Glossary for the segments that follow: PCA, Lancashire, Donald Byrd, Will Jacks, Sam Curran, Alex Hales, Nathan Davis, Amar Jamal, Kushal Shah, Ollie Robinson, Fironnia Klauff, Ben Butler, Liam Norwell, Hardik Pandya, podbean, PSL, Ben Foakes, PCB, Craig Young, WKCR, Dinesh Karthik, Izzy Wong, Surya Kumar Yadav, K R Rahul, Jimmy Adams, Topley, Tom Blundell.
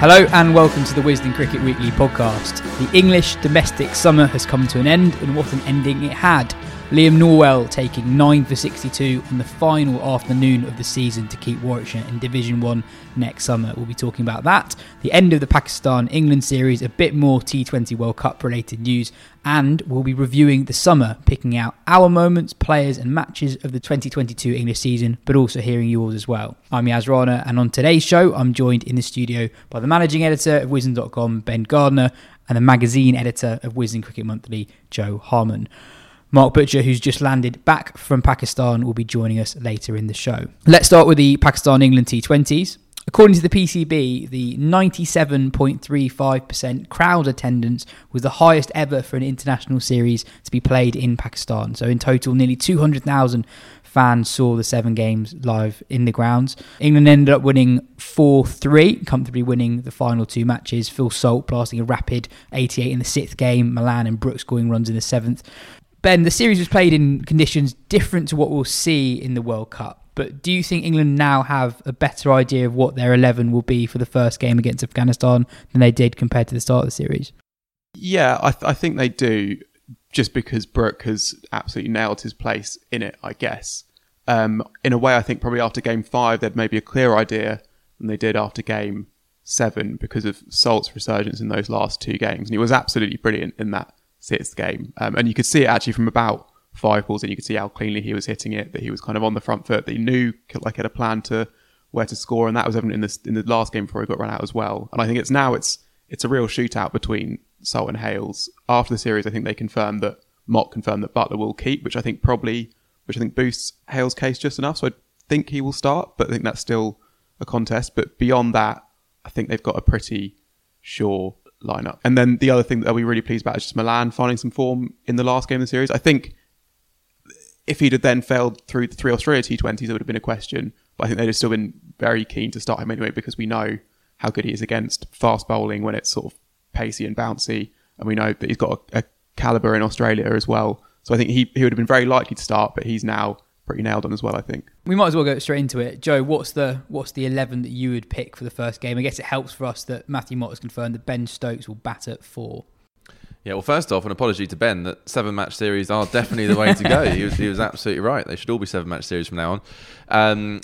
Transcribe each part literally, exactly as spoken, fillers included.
Hello and welcome to the Wisden Cricket Weekly podcast. The English domestic summer has come to an end, and what an ending it had. Liam Norwell taking nine for sixty-two on the final afternoon of the season to keep Warwickshire in Division one next summer. We'll be talking about that, the end of the Pakistan-England series, a bit more T twenty World Cup related news, and we'll be reviewing the summer, picking out our moments, players and matches of the twenty twenty-two English season, but also hearing yours as well. I'm Yaz Rana, and on today's show I'm joined in the studio by the managing editor of Wisden dot com, Ben Gardner, and the magazine editor of Wisden Cricket Monthly, Joe Harmon. Mark Butcher, who's just landed back from Pakistan, will be joining us later in the show. Let's start with the Pakistan-England T twenties. According to the P C B, the ninety-seven point three five percent crowd attendance was the highest ever for an international series to be played in Pakistan. So in total, nearly two hundred thousand fans saw the seven games live in the grounds. England ended up winning four three, comfortably winning the final two matches. Phil Salt blasting a rapid eighty-eight in the sixth game, Milan and Brook scoring runs in the seventh. Ben, the series was played in conditions different to what we'll see in the World Cup, but do you think England now have a better idea of what their eleven will be for the first game against Afghanistan than they did compared to the start of the series? Yeah, I, th- I think they do, just because Brook has absolutely nailed his place in it, I guess. Um, in a way, I think probably after game five, they'd maybe a clearer idea than they did after game seven because of Salt's resurgence in those last two games. And he was absolutely brilliant in that sixth game, um, and you could see it actually from about five balls, and you could see how cleanly he was hitting it, that he was kind of on the front foot, that he knew, like, had a plan to where to score, and that was evident in this in the last game before he got run out as well. And I think it's now it's it's a real shootout between Salt and Hales. After the series, I think they confirmed that Mott confirmed that Butler will keep, which I think probably which I think boosts Hales' case just enough, so I think he will start, but I think that's still a contest. But beyond that, I think they've got a pretty sure lineup. And then the other thing that we're really pleased about is just Milan finding some form in the last game of the series. I think if he'd have then failed through the three Australia T twenties, there would have been a question, but I think they'd have still been very keen to start him anyway, because we know how good he is against fast bowling when it's sort of pacey and bouncy, and we know that he's got a, a calibre in Australia as well. So I think he, he would have been very likely to start, but he's now pretty nailed on as well, I think. We might as well go straight into it. Joe, what's the what's the eleven that you would pick for the first game? I guess it helps for us that Matthew Mott has confirmed that Ben Stokes will bat at four. Yeah, well, first off, an apology to Ben that seven-match series are definitely the way to go. He was, he was absolutely right. They should all be seven-match series from now on. Um,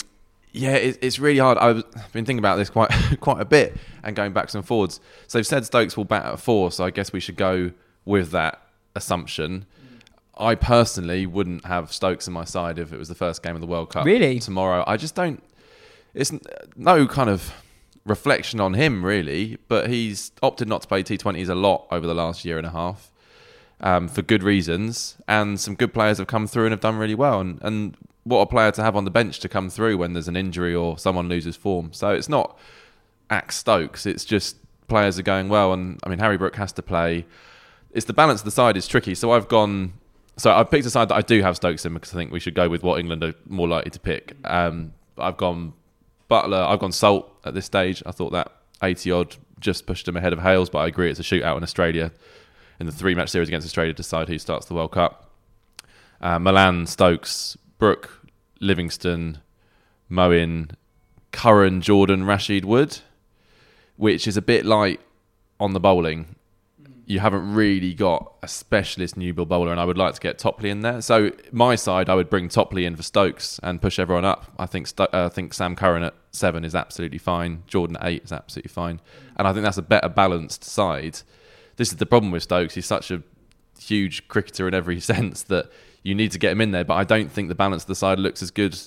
yeah, it, it's really hard. I've been thinking about this quite quite a bit and going backs and forwards. So they've said Stokes will bat at four, so I guess we should go with that assumption. I personally wouldn't have Stokes on my side if it was the first game of the World Cup. Really? Tomorrow. I just don't... It's no kind of reflection on him, really, but he's opted not to play T twenties a lot over the last year and a half um, for good reasons, and some good players have come through and have done really well. And, and what a player to have on the bench to come through when there's an injury or someone loses form. So it's not Axe Stokes, it's just players are going well. And I mean, Harry Brook has to play. It's the balance of the side is tricky. So I've gone, so I've picked a side that I do have Stokes in because I think we should go with what England are more likely to pick. Um, I've gone Butler, I've gone Salt at this stage. I thought that eighty odd just pushed him ahead of Hales, but I agree it's a shootout in Australia in the three match series against Australia to decide who starts the World Cup. Uh, Milan, Stokes, Brook, Livingstone, Moeen, Curran, Jordan, Rashid Wood, which is a bit light on the bowling. You haven't really got a specialist new build bowler, and I would like to get Topley in there. So my side, I would bring Topley in for Stokes and push everyone up. I think Sto- uh, I think Sam Curran at seven is absolutely fine. Jordan at eight is absolutely fine. And I think that's a better balanced side. This is the problem with Stokes. He's such a huge cricketer in every sense that you need to get him in there. But I don't think the balance of the side looks as good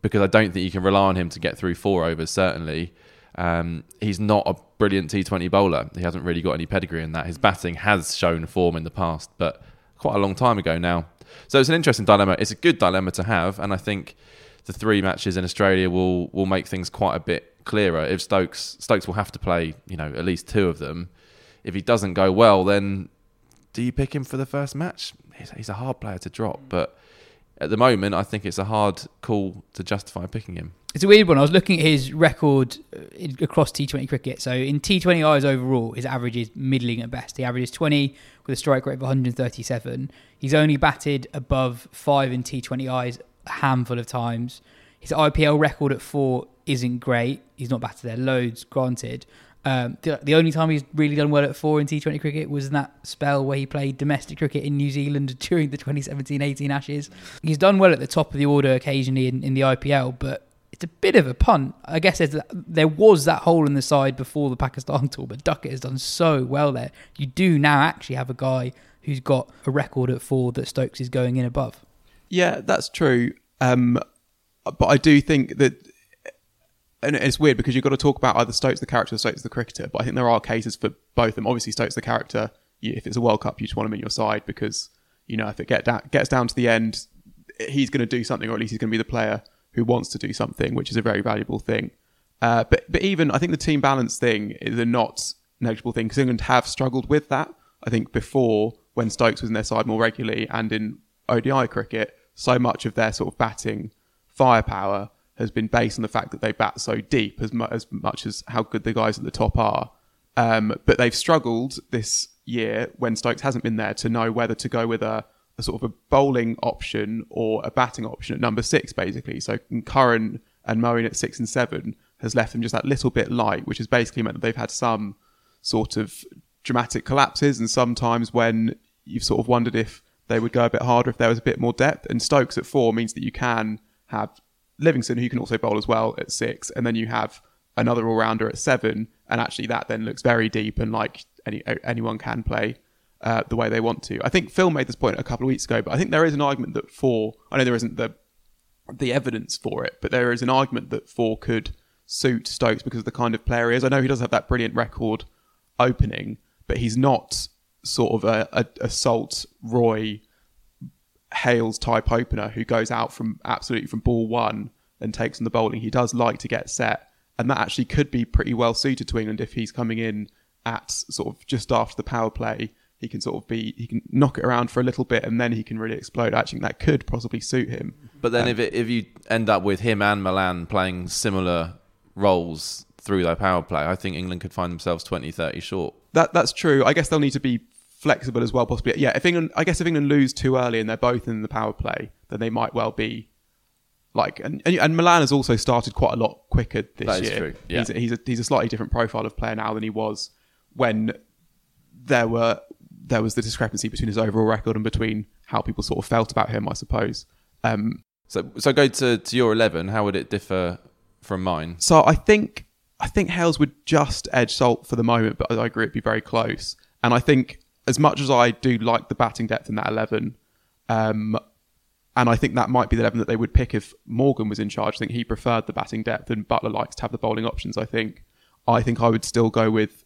because I don't think you can rely on him to get through four overs, certainly. Um, he's not a brilliant T twenty bowler. He hasn't really got any pedigree in that. His batting has shown form in the past, but quite a long time ago now. So it's an interesting dilemma. It's a good dilemma to have, and I think the three matches in Australia will will make things quite a bit clearer. If Stokes Stokes will have to play, you know, at least two of them. If he doesn't go well, then do you pick him for the first match? He's, he's a hard player to drop, but at the moment, I think it's a hard call to justify picking him. It's a weird one. I was looking at his record across T twenty cricket. So in T twenty I's overall, his average is middling at best. He averages twenty with a strike rate of one hundred thirty-seven. He's only batted above five in T twenty I's a handful of times. His I P L record at four isn't great. He's not batted there loads, granted. Um, the, the only time he's really done well at four in T twenty cricket was in that spell where he played domestic cricket in New Zealand during the twenty seventeen eighteen Ashes. He's done well at the top of the order occasionally in, in the I P L, but it's a bit of a punt. I guess there's, there was that hole in the side before the Pakistan tour, but Duckett has done so well there. You do now actually have a guy who's got a record at four that Stokes is going in above. Yeah, that's true. Um, but I do think that... And it's weird because you've got to talk about either Stokes the character or Stokes the cricketer, but I think there are cases for both of them. Obviously, Stokes the character, if it's a World Cup, you just want him in your side because, you know, if it get da- gets down to the end, he's going to do something, or at least he's going to be the player who wants to do something, which is a very valuable thing. Uh, but, but even, I think the team balance thing is a not negligible thing because England have struggled with that. I think before, when Stokes was in their side more regularly and in O D I cricket, so much of their sort of batting firepower has been based on the fact that they bat so deep as, mu- as much as how good the guys at the top are. Um, but they've struggled this year when Stokes hasn't been there to know whether to go with a, a sort of a bowling option or a batting option at number six, basically. So Curran and Moeen at six and seven has left them just that little bit light, which has basically meant that they've had some sort of dramatic collapses and sometimes when you've sort of wondered if they would go a bit harder if there was a bit more depth. And Stokes at four means that you can have Livingstone, who can also bowl as well, at six, and then you have another all-rounder at seven, and actually that then looks very deep and like any anyone can play uh, the way they want to. I think Phil made this point a couple of weeks ago, but I think there is an argument that four, I know there isn't the the evidence for it, but there is an argument that four could suit Stokes because of the kind of player he is. I know he does have that brilliant record opening, but he's not sort of a, a, a Salt, Roy, Hales type opener who goes out from absolutely from ball one and takes on the bowling. He does like to get set, and that actually could be pretty well suited to England if he's coming in at sort of just after the power play. He can sort of be he can knock it around for a little bit and then he can really explode. I think that could possibly suit him. But then um, if it, if you end up with him and Milan playing similar roles through their power play, I think England could find themselves twenty, thirty short. That that's true. I guess they'll need to be flexible as well, possibly. Yeah, if England, I guess if England lose too early and they're both in the power play, then they might well be like. And and, and Milan has also started quite a lot quicker this year. That is true. Yeah. He's, he's a he's a slightly different profile of player now than he was when there were there was the discrepancy between his overall record and between how people sort of felt about him, I suppose. Um, so so go to to your eleven. How would it differ from mine? So I think I think Hales would just edge Salt for the moment, but I agree it'd be very close. And I think, as much as I do like the batting depth in that eleven, um, and I think that might be the eleven that they would pick if Morgan was in charge. I think he preferred the batting depth and Butler likes to have the bowling options, I think. I think I would still go with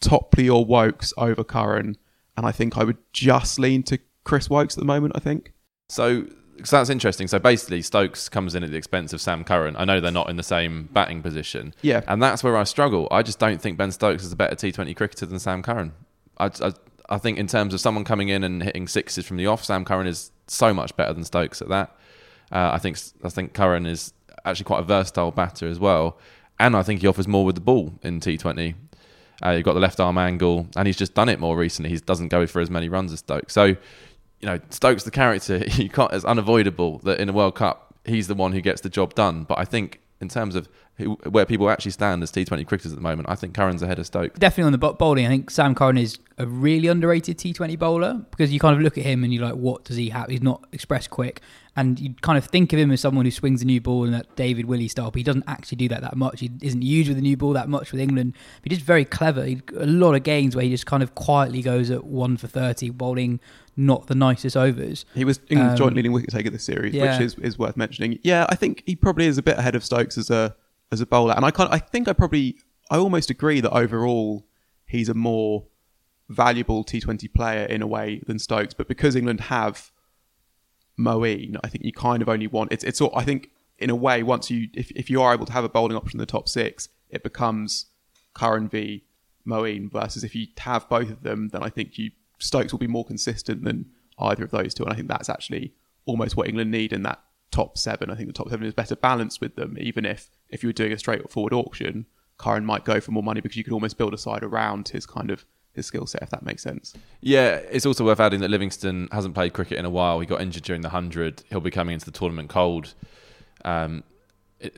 Topley or Woakes over Curran, and I think I would just lean to Chris Woakes at the moment, I think. So So that's interesting. So basically, Stokes comes in at the expense of Sam Curran. I know they're not in the same batting position. Yeah. And that's where I struggle. I just don't think Ben Stokes is a better T twenty cricketer than Sam Curran. I, I, I think in terms of someone coming in and hitting sixes from the off, Sam Curran is so much better than Stokes at that. Uh, I think I think Curran is actually quite a versatile batter as well. And I think he offers more with the ball in T twenty. Uh, you've got the left arm angle, and he's just done it more recently. He doesn't go for as many runs as Stokes. So... You know, Stokes the character, you can't, it's unavoidable that in a World Cup, he's the one who gets the job done. But I think in terms of who, where people actually stand as T twenty cricketers at the moment, I think Curran's ahead of Stokes. Definitely on the bowling, I think Sam Curran is a really underrated T twenty bowler because you kind of look at him and you're like, what does he have? He's not express quick. And you kind of think of him as someone who swings a new ball in that David Willey style, but he doesn't actually do that that much. He isn't used with the new ball that much with England. But he's just very clever. He, a lot of games where he just kind of quietly goes at one for thirty bowling, not the nicest overs. He was England's um, joint leading wicket taker this series, yeah. which is, is worth mentioning. Yeah, I think he probably is a bit ahead of Stokes as a as a bowler, and I can't. I think I probably I almost agree that overall he's a more valuable T twenty player in a way than Stokes. But because England have Moeen, I think you kind of only want it's. It's all. I think in a way, once you if if you are able to have a bowling option in the top six, it becomes Curran v Moeen. Versus if you have both of them, then I think you. Stokes will be more consistent than either of those two, and I think that's actually almost what England need in that top seven. I think the top seven is better balanced with them, even if if you were doing a straightforward auction, Curran might go for more money because you could almost build a side around his kind of his skill set, if that makes sense. Yeah, it's also worth adding that Livingstone hasn't played cricket in a while. He got injured during the hundred. He'll be coming into the tournament cold. Um,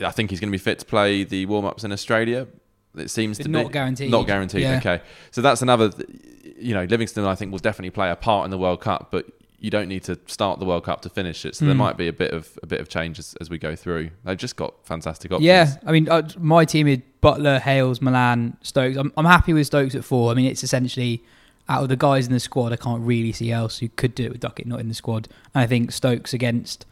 I think he's going to be fit to play the warm-ups in Australia. It seems but to not be not guaranteed. Not guaranteed. Yeah. Okay, so that's another. Th- you know, Livingstone, I think, will definitely play a part in the World Cup, but you don't need to start the World Cup to finish it. So mm. there might be a bit of a bit of change as, as we go through. They've just got fantastic options. Yeah, I mean, uh, my team is Butler, Hales, Milan, Stokes. I'm I'm happy with Stokes at four. I mean, it's essentially out of the guys in the squad, I can't really see else who could do it with Duckett not in the squad. And I think Stokes against,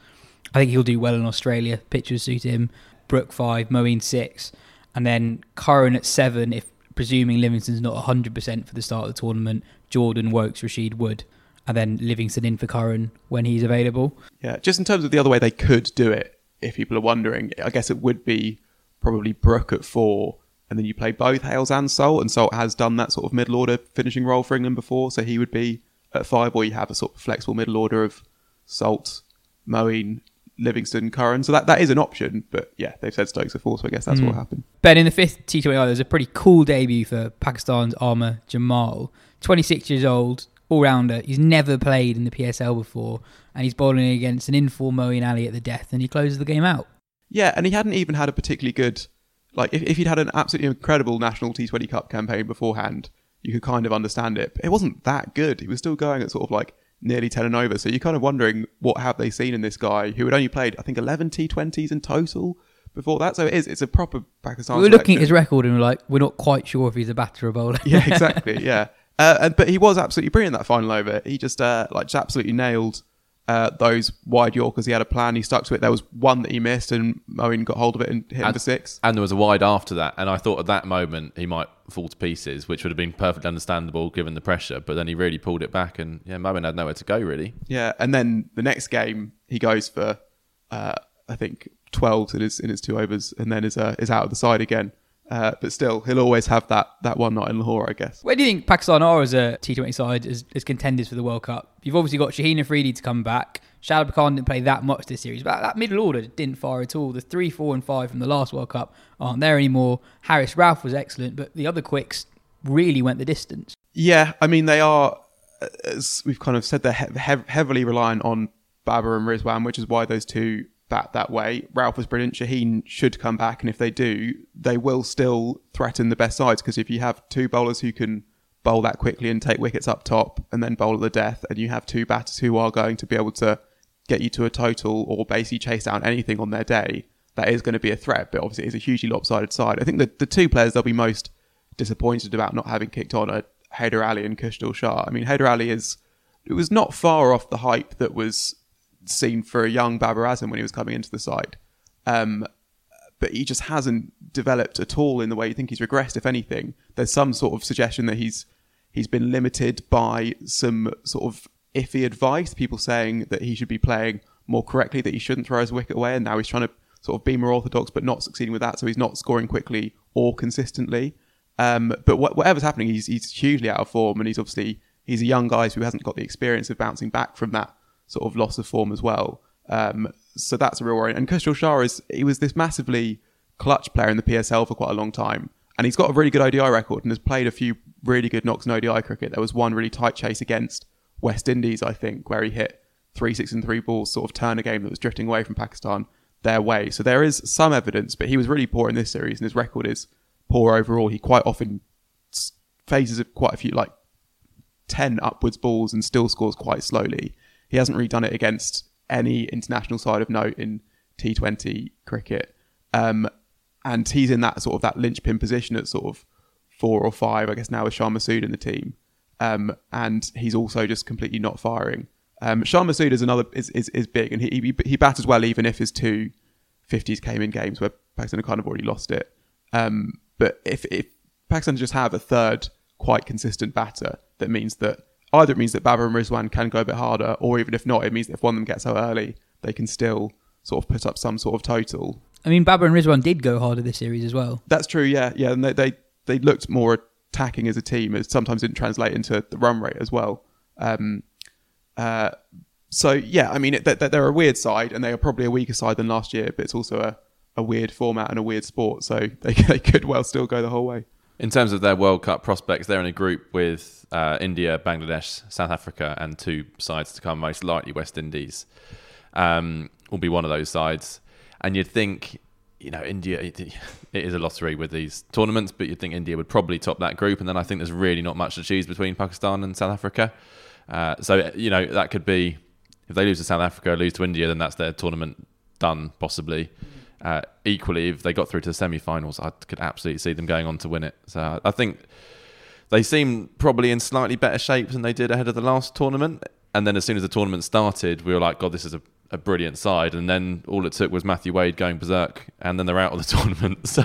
I think he'll do well in Australia. Pitches suit him. Brook five, Moeen six. And then Curran at seven, if presuming Livingston's not one hundred percent for the start of the tournament, Jordan, Woakes, Rashid Wood, and then Livingston in for Curran when he's available. Yeah, just in terms of the other way they could do it, if people are wondering, I guess it would be probably Brook at four, and then you play both Hales and Salt, and Salt has done that sort of middle order finishing role for England before, so he would be at five, or you have a sort of flexible middle order of Salt, Moeen, Livingston, Curran. So that, that is an option, but yeah, they've said Stokes at four, so I guess that's mm. what happened. Ben, in the fifth T twenty I, there was a pretty cool debut for Pakistan's Amar Jamal. twenty-six years old, all-rounder. He's never played in the P S L before, and he's bowling against an in-form Moeen Ali at the death, and he closes the game out. Yeah, and he hadn't even had a particularly good... Like, if, if he'd had an absolutely incredible national T twenty Cup campaign beforehand, you could kind of understand it. But it wasn't that good. He was still going at sort of like nearly ten and over. So you're kind of wondering, what have they seen in this guy who had only played, I think, eleven T twenties in total before that? So it is, it's a proper Pakistan. We were looking at his record and we we're like, we're not quite sure if he's a batter or bowler. Yeah, exactly. Yeah. Uh, and, but he was absolutely brilliant that final over. He just uh, like just absolutely nailed uh, those wide Yorkers. He had a plan. He stuck to it. There was one that he missed and Moeen got hold of it and hit and, him for six. And there was a wide after that. And I thought at that moment he might fall to pieces, which would have been perfectly understandable given the pressure, but then he really pulled it back and yeah, Moeen had nowhere to go really. Yeah, and then the next game he goes for uh, I think twelve in his in his two overs and then is uh, is out of the side again. Uh, but still, he'll always have that that one night in Lahore, I guess. Where do you think Pakistan are as a T twenty side as, as contenders for the World Cup? You've obviously got Shaheen Afridi to come back. Shahab Khan didn't play that much this series, but that middle order didn't fire at all. The three, four and five from the last World Cup aren't there anymore. Harris Rauf was excellent, but the other quicks really went the distance. Yeah, I mean, they are, as we've kind of said, they're he- he- heavily reliant on Babar and Rizwan, which is why those two bat that way. Rauf was brilliant. Shaheen should come back, and if they do, they will still threaten the best sides, because if you have two bowlers who can bowl that quickly and take wickets up top and then bowl at the death, and you have two batters who are going to be able to get you to a total or basically chase down anything on their day, that is going to be a threat. But obviously it's a hugely lopsided side. I think the, the two players they'll be most disappointed about not having kicked on are Haider Ali and Kushtil Shah. I mean, Haider Ali is it was not far off the hype that was seen for a young Babar Azam when he was coming into the side, um, but he just hasn't developed at all in the way you think. He's regressed, if anything. There's some sort of suggestion that he's he's been limited by some sort of iffy advice, people saying that he should be playing more correctly, that he shouldn't throw his wicket away, and now he's trying to sort of be more orthodox but not succeeding with that, so he's not scoring quickly or consistently. Um, but wh- whatever's happening, he's he's hugely out of form, and he's obviously he's a young guy who hasn't got the experience of bouncing back from that sort of loss of form as well. Um, so that's a real worry. And Kushal Shah is he was this massively clutch player in the P S L for quite a long time, and he's got a really good O D I record and has played a few really good knocks in O D I cricket. There was one really tight chase against West Indies, I think, where he hit three six and three balls, sort of turn a game that was drifting away from Pakistan their way. So there is some evidence, but he was really poor in this series, and his record is poor overall. He quite often faces quite a few, like ten upwards balls, and still scores quite slowly. He hasn't really done it against any international side of note in T twenty cricket. Um, and he's in that sort of that linchpin position at sort of four or five, I guess now, with Shah Massood in the team. Um, and he's also just completely not firing. Um, Shah Massood is another is, is is big, and he he, he batters well even if his two fifties came in games where Pakistan had kind of already lost it. Um, but if, if Pakistan just have a third quite consistent batter, that means that either it means that Babar and Rizwan can go a bit harder, or even if not, it means that if one of them gets out early, they can still sort of put up some sort of total. I mean, Babar and Rizwan did go harder this series as well. That's true, yeah, yeah, and they they, they looked more attacking as a team. It sometimes didn't translate into the run rate as well. Um, uh, so yeah, I mean, it, they, they're a weird side, and they are probably a weaker side than last year, but it's also a, a weird format and a weird sport, so they, they could well still go the whole way. In terms of their World Cup prospects, they're in a group with uh, India, Bangladesh, South Africa, and two sides to come, most likely West Indies. Um, will be one of those sides. And you'd think, you know, India, it, it is a lottery with these tournaments, but you'd think India would probably top that group. And then I think there's really not much to choose between Pakistan and South Africa. Uh, so, you know, that could be, if they lose to South Africa, lose to India, then that's their tournament done, possibly. Uh, equally, if they got through to the semi-finals, I could absolutely see them going on to win it. So I think they seem probably in slightly better shape than they did ahead of the last tournament. And then as soon as the tournament started, we were like, God, this is a, a brilliant side. And then all it took was Matthew Wade going berserk, and then they're out of the tournament. So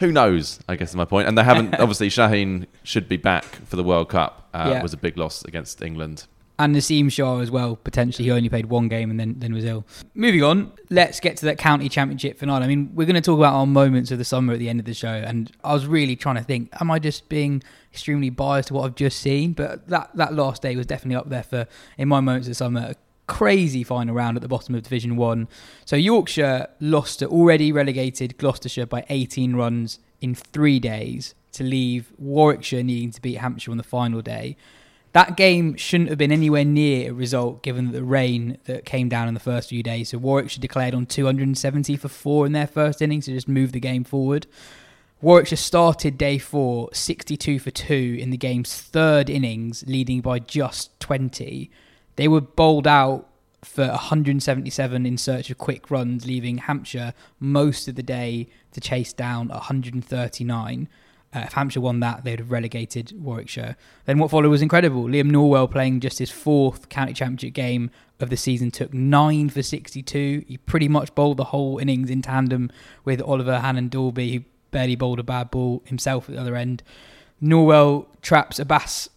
who knows, I guess is my point. And they haven't, obviously, Shaheen should be back for the World Cup. Uh, yeah. Was a big loss against England. And Naseem Shah as well, potentially. He only played one game and then, then was ill. Moving on, let's get to that county championship finale. I mean, we're going to talk about our moments of the summer at the end of the show, and I was really trying to think, am I just being extremely biased to what I've just seen? But that, that last day was definitely up there for, in my moments of the summer, a crazy final round at the bottom of Division one. So Yorkshire lost to already relegated Gloucestershire by eighteen runs in three days to leave Warwickshire needing to beat Hampshire on the final day. That game shouldn't have been anywhere near a result given the rain that came down in the first few days. So Warwickshire declared on two hundred seventy for four in their first innings to just move the game forward. Warwickshire started day four, sixty-two for two in the game's third innings, leading by just twenty. They were bowled out for one hundred seventy-seven in search of quick runs, leaving Hampshire most of the day to chase down one hundred thirty-nine. Uh, if Hampshire won that, they would have relegated Warwickshire. Then what followed was incredible. Liam Norwell, playing just his fourth county championship game of the season, took nine for sixty-two. He pretty much bowled the whole innings in tandem with Oliver Hannan-Dalby, who barely bowled a bad ball himself at the other end. Norwell traps Abbas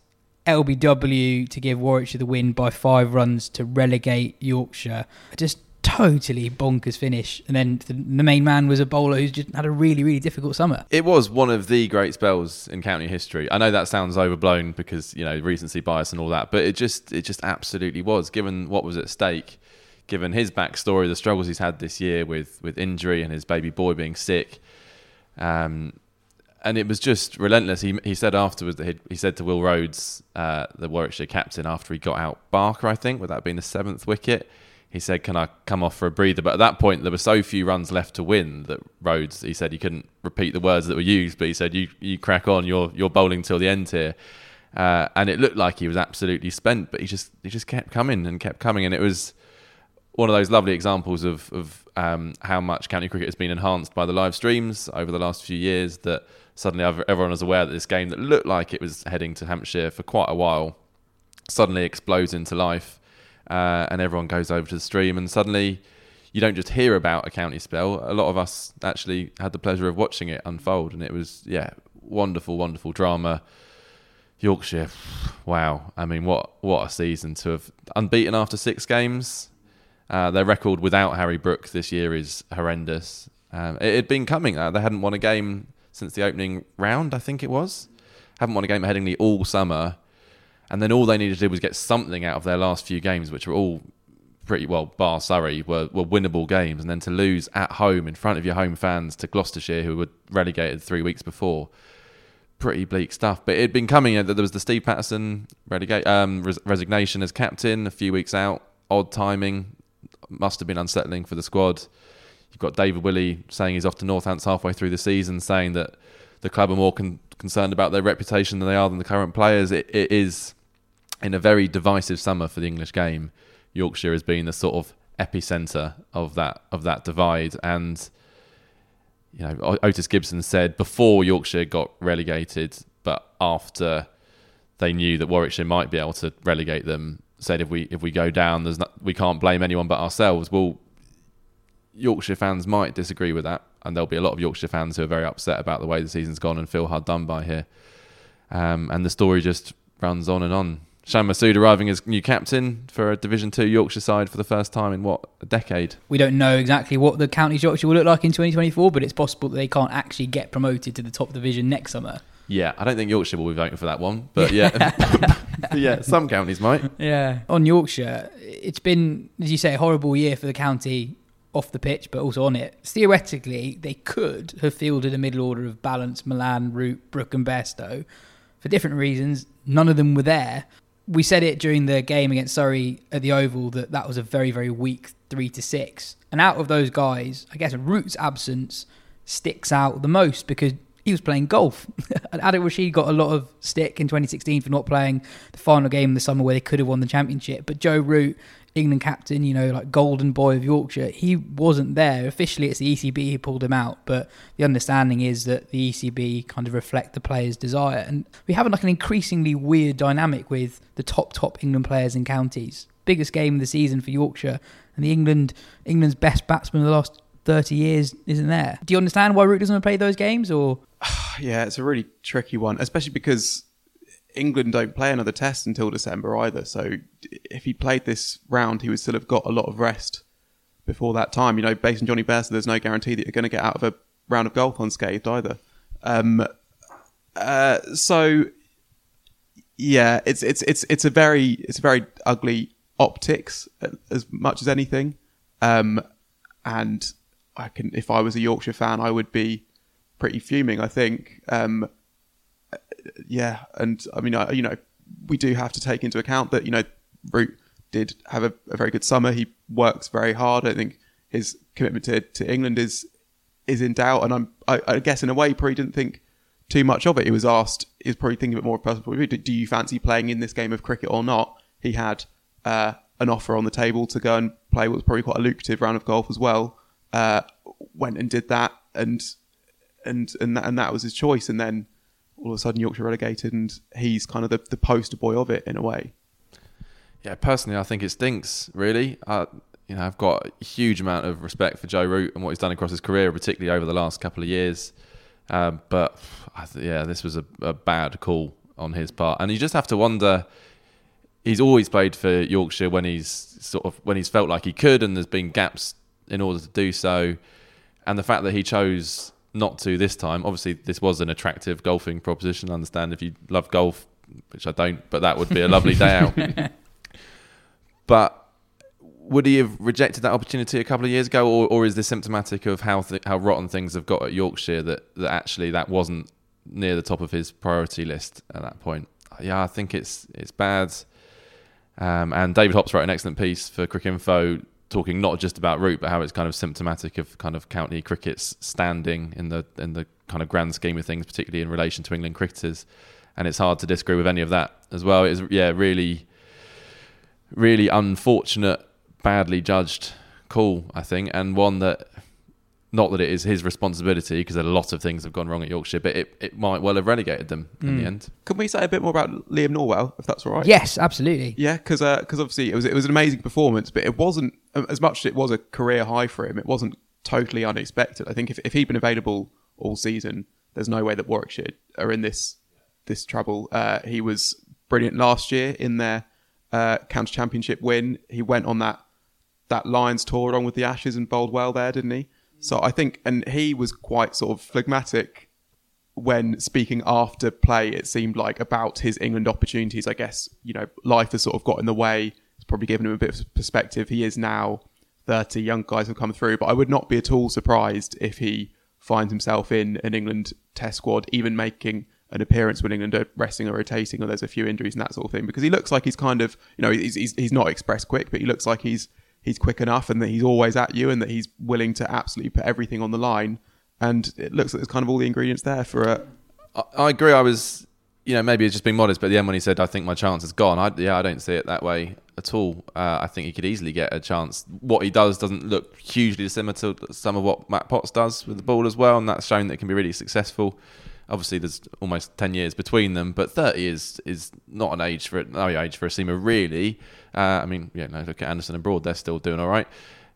L B W to give Warwickshire the win by five runs to relegate Yorkshire. Just totally bonkers finish. And then the main man was a bowler who's just had a really, really difficult summer. It was one of the great spells in county history. I know that sounds overblown because, you know, recency bias and all that, but it just it just absolutely was, given what was at stake, given his backstory, the struggles he's had this year with with injury and his baby boy being sick. Um, and it was just relentless. He he said afterwards that he'd, he said to Will Rhodes, uh, the Warwickshire captain, after he got out Barker, I think, with that being the seventh wicket, he said, can I come off for a breather? But at that point, there were so few runs left to win that Rhodes, he said, he couldn't repeat the words that were used, but he said, you you crack on, you're you're bowling till the end here. Uh, and it looked like he was absolutely spent, but he just he just kept coming and kept coming. And it was one of those lovely examples of, of um, how much county cricket has been enhanced by the live streams over the last few years, that suddenly everyone was aware that this game that looked like it was heading to Hampshire for quite a while suddenly explodes into life. Uh, and everyone goes over to the stream, and suddenly you don't just hear about a county spell. A lot of us actually had the pleasure of watching it unfold, and it was, yeah, wonderful, wonderful drama. Yorkshire, wow. I mean, what what a season to have unbeaten after six games. Uh, their record without Harry Brook this year is horrendous. Um, it had been coming. Uh, they hadn't won a game since the opening round, I think it was. Haven't won a game at Headingley all summer. And then all they needed to do was get something out of their last few games, which were all pretty, well, bar Surrey, were, were winnable games. And then to lose at home in front of your home fans to Gloucestershire, who were relegated three weeks before, pretty bleak stuff. But it had been coming. There was the Steve Patterson relega- um, res- resignation as captain a few weeks out. Odd timing. Must have been unsettling for the squad. You've got David Willey saying he's off to Northants halfway through the season, saying that the club are more con- concerned about their reputation than they are than the current players. It, it is in a very divisive summer for the English game. Yorkshire has been the sort of epicentre of that of that divide. And you know, Otis Gibson said before Yorkshire got relegated, but after they knew that Warwickshire might be able to relegate them, said if we if we go down, there's no, we can't blame anyone but ourselves. Well, Yorkshire fans might disagree with that, and there'll be a lot of Yorkshire fans who are very upset about the way the season's gone and feel hard done by here. Um, and the story just runs on and on. Shan Masood arriving as new captain for a Division two Yorkshire side for the first time in, what, a decade? We don't know exactly what the county's Yorkshire will look like in twenty twenty-four, but it's possible that they can't actually get promoted to the top division next summer. Yeah, I don't think Yorkshire will be voting for that one, but yeah. Yeah, some counties might. Yeah. On Yorkshire, it's been, as you say, a horrible year for the county off the pitch, but also on it. Theoretically, they could have fielded a middle order of Balance, Milan, Root, Brook and Bairstow. For different reasons, none of them were there. We said it during the game against Surrey at the Oval that that was a very, very weak three to six. And out of those guys, I guess Root's absence sticks out the most because he was playing golf. Adil Rashid got a lot of stick in twenty sixteen for not playing the final game in the summer where they could have won the championship. But Joe Root, England captain, you know, like golden boy of Yorkshire, he wasn't there. Officially, it's the E C B who pulled him out. But the understanding is that the E C B kind of reflect the players' desire. And we have like an increasingly weird dynamic with the top, top England players in counties. Biggest game of the season for Yorkshire. And the England England's best batsman of the last thirty years isn't there. Do you understand why Root doesn't play those games? Or yeah, it's a really tricky one, especially because England don't play another test until December either. So if he played this round, he would still have got a lot of rest before that time. You know, based on Johnny Bairstow, there's no guarantee that you're going to get out of a round of golf unscathed either. Um, uh, so yeah, it's it's it's it's a very it's a very ugly optics as much as anything, um, and. I can. If I was a Yorkshire fan, I would be pretty fuming, I think. Um, yeah, and I mean, I, you know, we do have to take into account that, you know, Root did have a, a very good summer. He works very hard. I think his commitment to, to England is is in doubt. And I'm, I, I guess in a way, he probably didn't think too much of it. He was asked, he was probably thinking a bit more of personal. Do, do you fancy playing in this game of cricket or not? He had uh, an offer on the table to go and play what was probably quite a lucrative round of golf as well. Uh, went and did that, and and and that, and that was his choice. And then all of a sudden, Yorkshire relegated, and he's kind of the, the poster boy of it in a way. Yeah, personally, I think it stinks. Really, uh, you know, I've got a huge amount of respect for Joe Root and what he's done across his career, particularly over the last couple of years. Um, but I th- yeah, this was a, a bad call on his part, and you just have to wonder. He's always played for Yorkshire when he's sort of when he's felt like he could, and there's been gaps in order to do so, and the fact that he chose not to this time. Obviously this was an attractive golfing proposition. I understand if you love golf, which I don't, but that would be a lovely day out. But would he have rejected that opportunity a couple of years ago, or, or is this symptomatic of how th- how rotten things have got at Yorkshire that, that actually that wasn't near the top of his priority list at that point? Yeah, I think it's it's bad. Um, and David Hopps wrote an excellent piece for Crick Info talking not just about Root, but how it's kind of symptomatic of kind of county cricket's standing in the in the kind of grand scheme of things, particularly in relation to England cricketers. And it's hard to disagree with any of that as well. It's, yeah, really, really unfortunate, badly judged call, I think. And one that, not that it is his responsibility, because a lot of things have gone wrong at Yorkshire, but it, it might well have relegated them mm. in the end. Can we say a bit more about Liam Norwell, if that's all right? Yes, absolutely. Yeah, because uh, because obviously it was it was an amazing performance, but it wasn't, as much as it was a career high for him, it wasn't totally unexpected. I think if, if he'd been available all season, there's no way that Warwickshire are in this this trouble. Uh, he was brilliant last year in their uh, county championship win. He went on that that Lions tour on with the Ashes and bowled well there, didn't he? So I think, and he was quite sort of phlegmatic when speaking after play, it seemed like, about his England opportunities. I guess, you know, life has sort of got in the way. It's probably given him a bit of perspective. He is now thirty, young guys have come through, but I would not be at all surprised if he finds himself in an England test squad, even making an appearance when England are resting or rotating or there's a few injuries and that sort of thing, because he looks like he's kind of, you know, he's he's, he's not express quick, but he looks like he's he's quick enough and that he's always at you and that he's willing to absolutely put everything on the line. And it looks like there's kind of all the ingredients there for it. I, I agree. I was, you know, maybe it's just being modest, but at the end when he said, I think my chance is gone, I, yeah, I don't see it that way at all. Uh, I think he could easily get a chance. What he does doesn't look hugely similar to some of what Matt Potts does with the ball as well, and that's shown that it can be really successful. Obviously, there's almost ten years between them, but thirty is is not an age for no age for a seamer, really. Uh, I mean, yeah, no, look at Anderson and Broad; they're still doing all right.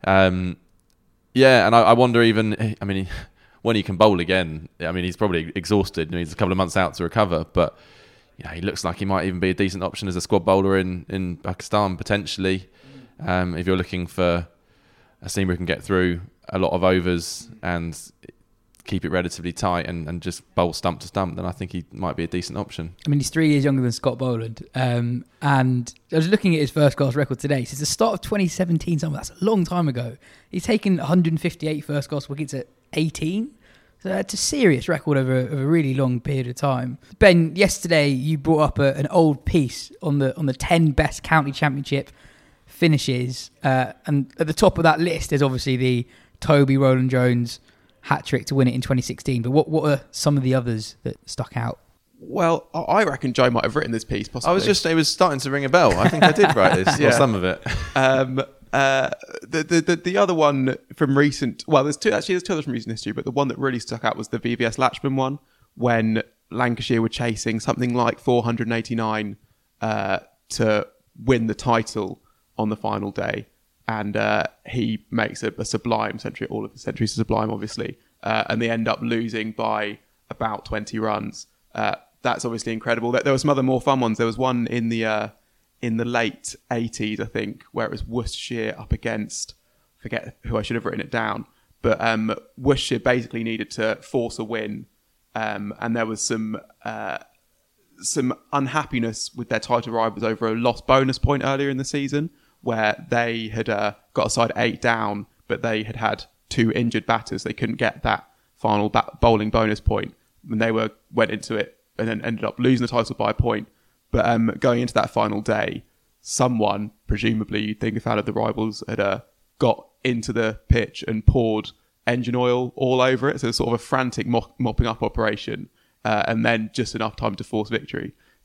Um, yeah, and I, I wonder even, I mean, when he can bowl again, I mean, he's probably exhausted. I mean, he's a couple of months out to recover, but you know, he looks like he might even be a decent option as a squad bowler in, in Pakistan, potentially, um, if you're looking for a seamer who can get through a lot of overs and keep it relatively tight and, and just bowl stump to stump, then I think he might be a decent option. I mean, he's three years younger than Scott Boland, um, and I was looking at his first class record today. Since the start of twenty seventeen, summer, that's a long time ago. He's taken one hundred fifty-eight first class wickets at eighteen. So that's a serious record over a, over a really long period of time. Ben, yesterday you brought up a, an old piece on the on the ten best county championship finishes, uh, and at the top of that list is obviously the Toby Roland Jones hat-trick to win it in twenty sixteen, but what what are some of the others that stuck out? Well, I reckon Joe might have written this piece, possibly. I was just, it was starting to ring a bell. I think I did write this, yeah. Or some of it. Um, uh, the, the, the, the other one from recent, well, there's two, actually there's two others from recent history, but the one that really stuck out was the V V S Lachman one, when Lancashire were chasing something like four hundred eighty-nine uh, to win the title on the final day. And uh, he makes a, a sublime century, all of the centuries are sublime, obviously. Uh, and they end up losing by about twenty runs. Uh, that's obviously incredible. There were some other more fun ones. There was one in the uh, in the late eighties, I think, where it was Worcestershire up against, I forget who I should have written it down, but um, Worcestershire basically needed to force a win. Um, and there was some uh, some unhappiness with their title rivals over a lost bonus point earlier in the season, where they had uh, got a side eight down, but they had had two injured batters. They couldn't get that final bat- bowling bonus point, and they were went into it and then ended up losing the title by a point. But um, going into that final day, someone, presumably you'd think a fan of the rivals, had uh, got into the pitch and poured engine oil all over it. So it was sort of a frantic mop- mopping up operation, uh, and then just enough time to force victory.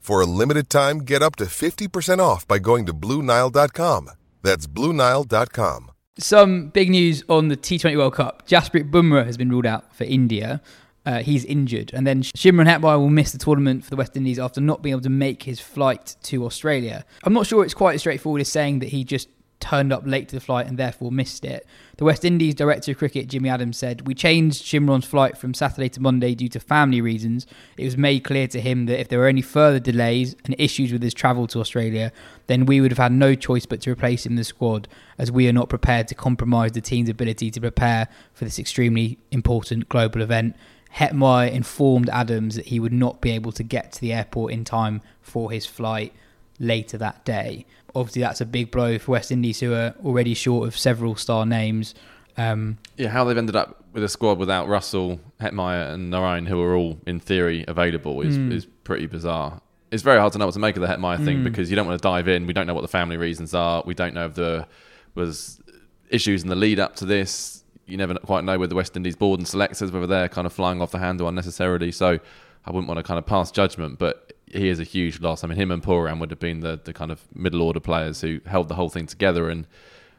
For a limited time, get up to fifty percent off by going to Blue Nile dot com. That's Blue Nile dot com. Some big news on the T twenty World Cup. Jasprit Bumrah has been ruled out for India. Uh, he's injured. And then Shimran Hatbai will miss the tournament for the West Indies after not being able to make his flight to Australia. I'm not sure it's quite as straightforward as saying that he just turned up late to the flight and therefore missed it. The West Indies Director of Cricket, Jimmy Adams, said, "We changed Shimron's flight from Saturday to Monday due to family reasons. It was made clear to him that if there were any further delays and issues with his travel to Australia, then we would have had no choice but to replace him in the squad, as we are not prepared to compromise the team's ability to prepare for this extremely important global event." Hetmeyer informed Adams that he would not be able to get to the airport in time for his flight later that day. Obviously, that's a big blow for West Indies, who are already short of several star names. Um, yeah, how they've ended up with a squad without Russell, Hetmeyer and Narain, who are all, in theory, available, is, mm. is pretty bizarre. It's very hard to know what to make of the Hetmeyer mm. thing, because you don't want to dive in. We don't know what the family reasons are. We don't know if there was issues in the lead up to this. You never quite know with the West Indies board and selectors, whether they're kind of flying off the handle unnecessarily. So I wouldn't want to kind of pass judgment, but he is a huge loss. I mean, him and Pooran would have been the, the kind of middle order players who held the whole thing together, and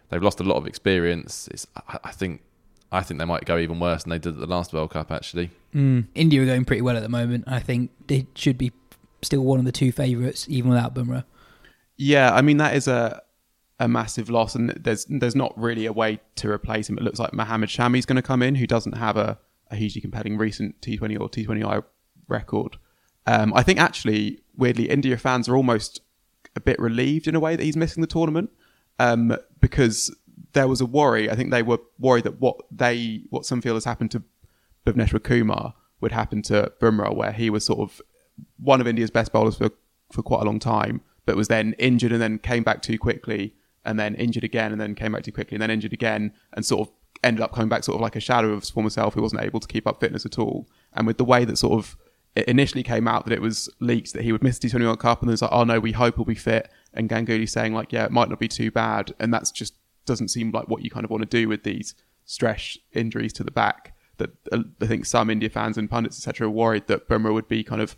they've lost a lot of experience. It's, I, I think I think they might go even worse than they did at the last World Cup, actually. Mm. India are going pretty well at the moment. I think they should be still one of the two favourites, even without Bumrah. Yeah, I mean, that is a a massive loss, and there's there's not really a way to replace him. It looks like Mohammad Shami's going to come in, who doesn't have a, a hugely compelling recent T twenty or T twenty I record. Um, I think, actually, weirdly, India fans are almost a bit relieved in a way that he's missing the tournament, um, because there was a worry. I think they were worried that what they, what some feel has happened to Bhuvneshwar Kumar would happen to Bumrah, where he was sort of one of India's best bowlers for, for quite a long time, but was then injured and then came back too quickly, and then injured again and then came back too quickly and then injured again, and sort of ended up coming back sort of like a shadow of his former self, who wasn't able to keep up fitness at all. And with the way that sort of it initially came out that it was leaked that he would miss the T twenty World Cup, and then it's like, oh no, we hope he'll be fit, and Ganguly saying like, yeah, it might not be too bad, and that's just doesn't seem like what you kind of want to do with these stress injuries to the back, that uh, I think some India fans and pundits etc are worried that Bumrah would be kind of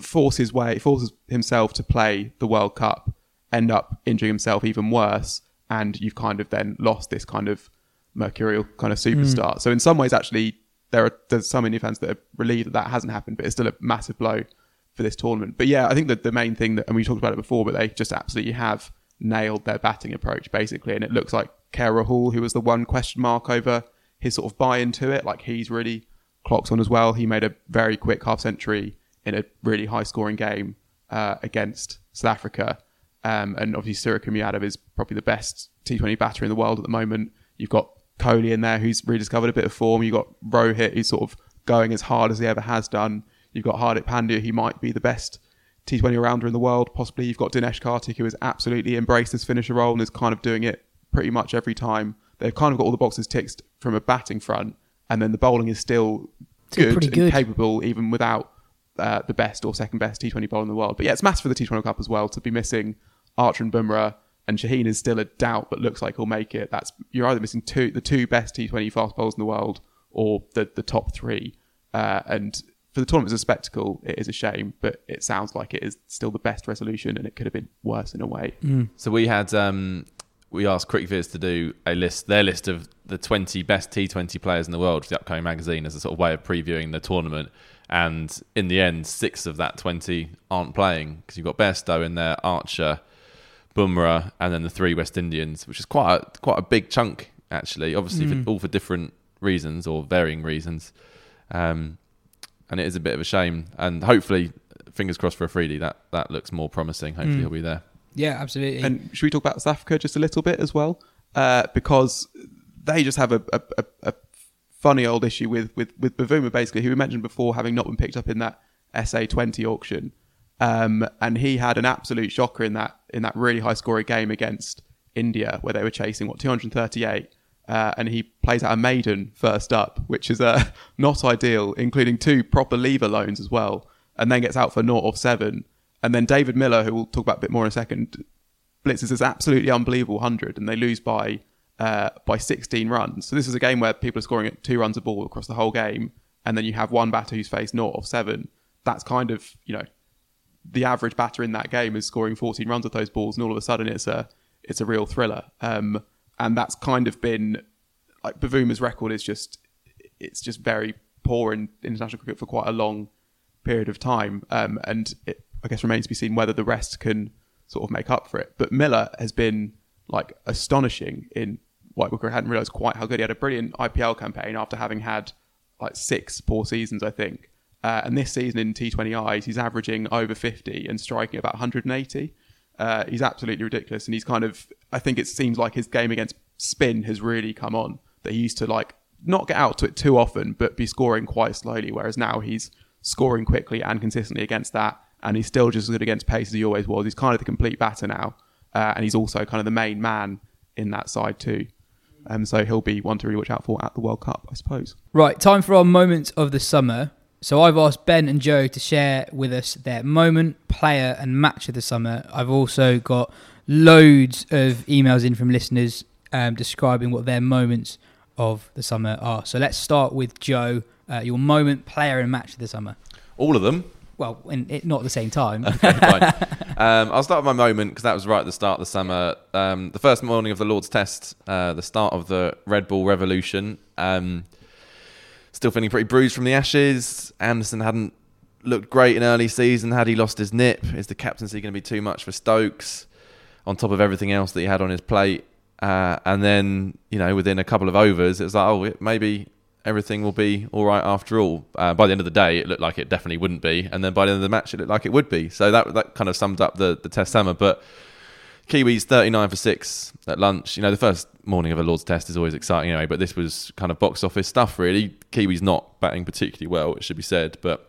force his way forces himself to play the World Cup, end up injuring himself even worse, and you've kind of then lost this kind of mercurial kind of superstar. Mm. So in some ways, actually, there are there's some India fans that are relieved that that hasn't happened, but it's still a massive blow for this tournament. But yeah, I think that the main thing that, and we talked about it before, but they just absolutely have nailed their batting approach, basically, and it looks like K R Rahul, who was the one question mark over his sort of buy into it, like he's really clocked on as well. He made a very quick half century in a really high scoring game uh, against South Africa, um, and obviously Surakum Yadav is probably the best T twenty batter in the world at the moment. You've got Kohli in there, who's rediscovered a bit of form. You've got Rohit, who's sort of going as hard as he ever has done. You've got Hardik Pandya, who might be the best T twenty rounder in the world, possibly. You've got Dinesh Karthik, who has absolutely embraced his finisher role and is kind of doing it pretty much every time. They've kind of got all the boxes ticked from a batting front, and then the bowling is still good, pretty good and capable, even without uh, the best or second best T twenty bowler in the world. But yeah, it's massive for the T twenty Cup as well to be missing Archer and Bumrah, and Shaheen is still a doubt, but looks like he'll make it. That's you're either missing two the two best T twenty fast bowlers in the world, or the the top three, uh, and. For the tournament as a spectacle, it is a shame, but it sounds like it is still the best resolution, and it could have been worse in a way. Mm. So we had um, we asked CricViz to do a list, their list of the twenty best T twenty players in the world for the upcoming magazine as a sort of way of previewing the tournament. And in the end, six of that twenty aren't playing, because you've got Bairstow in there, Archer, Bumrah, and then the three West Indians, which is quite a, quite a big chunk, actually. Obviously, mm. for, all for different reasons or varying reasons. Um, And it is a bit of a shame. And hopefully, fingers crossed for Afridi, that, that looks more promising. Hopefully mm. he'll be there. Yeah, absolutely. And should we talk about South Africa just a little bit as well? Uh, because they just have a, a, a funny old issue with, with, with Bavuma, basically, who we mentioned before, having not been picked up in that S A twenty auction. Um, and he had an absolute shocker in that in that really high-scoring game against India, where they were chasing, what, two hundred thirty-eight? Uh, and he plays out a maiden first up, which is uh, not ideal, including two proper lever loans as well, and then gets out for naught off seven. And then David Miller, who we'll talk about a bit more in a second, blitzes this absolutely unbelievable one hundred, and they lose by uh, by sixteen runs. So this is a game where people are scoring at two runs a ball across the whole game, and then you have one batter who's faced naught off seven. That's kind of, you know, the average batter in that game is scoring fourteen runs off those balls, and all of a sudden it's a, it's a real thriller. Um And that's kind of been, like, Bavuma's record is just, it's just very poor in international cricket for quite a long period of time. Um, and it, I guess, remains to be seen whether the rest can sort of make up for it. But Miller has been, like, astonishing in White Wicker. I hadn't realised quite how good he had a brilliant I P L campaign after having had, like, six poor seasons, I think. Uh, and this season in T twenty I's, he's averaging over fifty and striking about one hundred eighty. Uh, he's absolutely ridiculous, and he's kind of, I think it seems like his game against spin has really come on, that he used to, like, not get out to it too often, but be scoring quite slowly, whereas now he's scoring quickly and consistently against that, and he's still just as good against pace as he always was. He's kind of the complete batter now, uh, and he's also kind of the main man in that side too. Um, so he'll be one to really watch out for at the World Cup, I suppose. Right, time for our moments of the summer. So I've asked Ben and Joe to share with us their moment, player and match of the summer. I've also got loads of emails in from listeners um, describing what their moments of the summer are. So let's start with Joe, uh, your moment, player and match of the summer. All of them? Well, in, it, not at the same time. Okay, fine. Um, I'll start with my moment, because that was right at the start of the summer. Um, the first morning of the Lord's Test, uh, the start of the Red Bull revolution. Um, still feeling pretty bruised from the Ashes. Anderson hadn't looked great in early season. Had he lost his nip? Is the captaincy going to be too much for Stokes on top of everything else that he had on his plate? Uh, and then, you know, within a couple of overs, it was like, oh, maybe everything will be all right after all. Uh, by the end of the day, it looked like it definitely wouldn't be. And then by the end of the match, it looked like it would be. So that that kind of summed up the, the Test summer. But Kiwis thirty-nine for six at lunch. You know, the first morning of a Lord's Test is always exciting anyway, but this was kind of box office stuff, really. Kiwis not batting particularly well, it should be said. But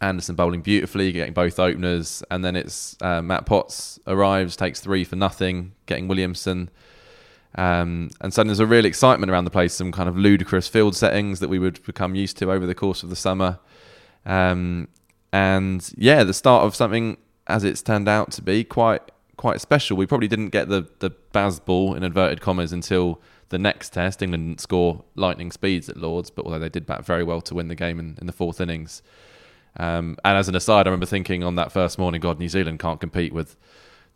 Anderson bowling beautifully, getting both openers. And then it's uh, Matt Potts arrives, takes three for nothing, getting Williamson. Um, and suddenly there's a real excitement around the place, some kind of ludicrous field settings that we would become used to over the course of the summer. Um, and yeah, the start of something, as it's turned out to be, quite quite special. We probably didn't get the, the Baz ball, in inverted commas, until the next Test. England didn't score lightning speeds at Lord's, but although they did bat very well to win the game in, in the fourth innings. Um, and as an aside, I remember thinking on that first morning, God, New Zealand can't compete with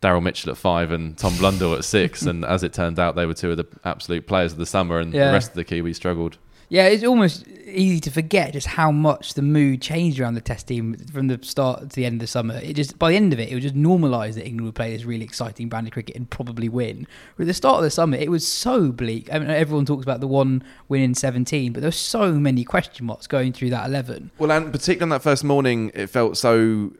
Daryl Mitchell at five and Tom Blundell at six, and as it turned out, they were two of the absolute players of the summer, and yeah. the rest of the Kiwis struggled. Yeah, it's almost easy to forget just how much the mood changed around the Test team from the start to the end of the summer. It just, by the end of it, it was just normalised that England would play this really exciting brand of cricket and probably win. But at the start of the summer, it was so bleak. I mean, everyone talks about the one win in seventeen, but there were so many question marks going through that eleven. Well, and particularly on that first morning, it felt so...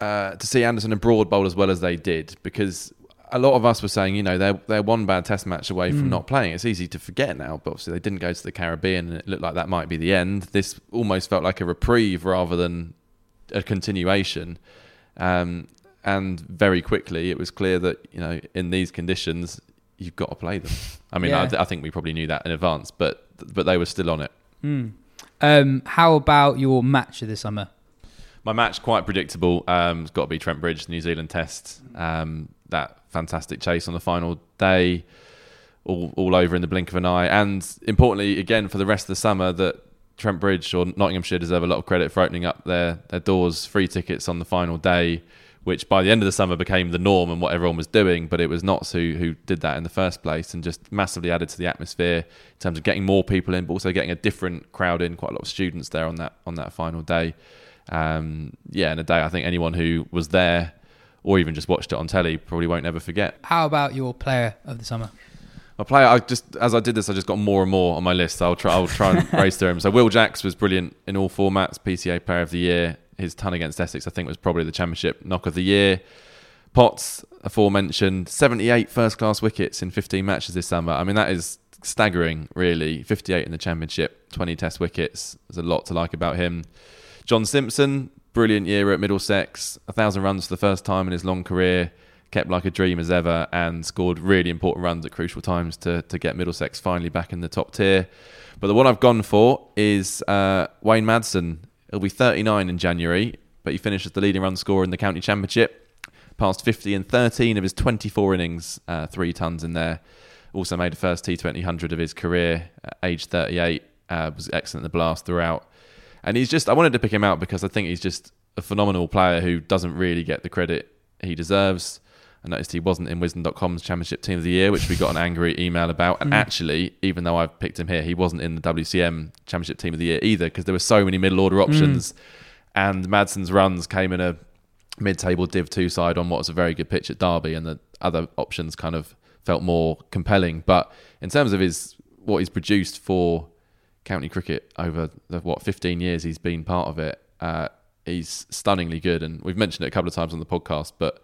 Uh, to see Anderson and Broad bowl as well as they did, because a lot of us were saying, you know, they're, they're one bad Test match away from mm. not playing. It's easy to forget now, but obviously they didn't go to the Caribbean and it looked like that might be the end. This almost felt like a reprieve rather than a continuation. Um, and very quickly it was clear that, you know, in these conditions, you've got to play them. I mean, yeah. I, I think we probably knew that in advance, but but they were still on it. Mm. Um, how about your match of the summer? My match, quite predictable. Um, it's got to be Trent Bridge, the New Zealand Test. Um, that fantastic chase on the final day, all all over in the blink of an eye. And importantly, again, for the rest of the summer, that Trent Bridge or Nottinghamshire deserve a lot of credit for opening up their, their doors, free tickets on the final day, which by the end of the summer became the norm and what everyone was doing, but it was Notts who, who did that in the first place and just massively added to the atmosphere in terms of getting more people in, but also getting a different crowd in, quite a lot of students there on that on that final day. Um, yeah, in a day I think anyone who was there or even just watched it on telly probably won't ever forget. How about your player of the summer? My player, I just as I did this, I just got more and more on my list. So I'll try, I'll try and race through him. So Will Jacks was brilliant in all formats. P C A Player of the Year. His ton against Essex, I think, was probably the Championship knock of the year. Potts, aforementioned, seventy-eight first-class wickets in fifteen matches this summer. I mean, that is staggering, really. fifty-eight in the Championship, twenty Test wickets. There's a lot to like about him. John Simpson, brilliant year at Middlesex, a thousand runs for the first time in his long career, kept like a dream as ever and scored really important runs at crucial times to to get Middlesex finally back in the top tier. But the one I've gone for is uh, Wayne Madsen. He'll be thirty-nine in January, but he finished as the leading run scorer in the county championship, passed fifty in thirteen of his twenty-four innings, uh, three tons in there. Also made the first T twenty one hundred of his career at age thirty-eight, uh, was excellent in the blast throughout. And he's just, I wanted to pick him out because I think he's just a phenomenal player who doesn't really get the credit he deserves. I noticed he wasn't in Wisden dot com's Championship Team of the Year, which we got an angry email about. And mm. actually, even though I've picked him here, he wasn't in the W C M Championship Team of the Year either, because there were so many middle order options. Mm. And Madsen's runs came in a mid-table Div two side on what was a very good pitch at Derby, and the other options kind of felt more compelling. But in terms of his what he's produced for county cricket over the, what, fifteen years he's been part of it, uh, he's stunningly good, and we've mentioned it a couple of times on the podcast, but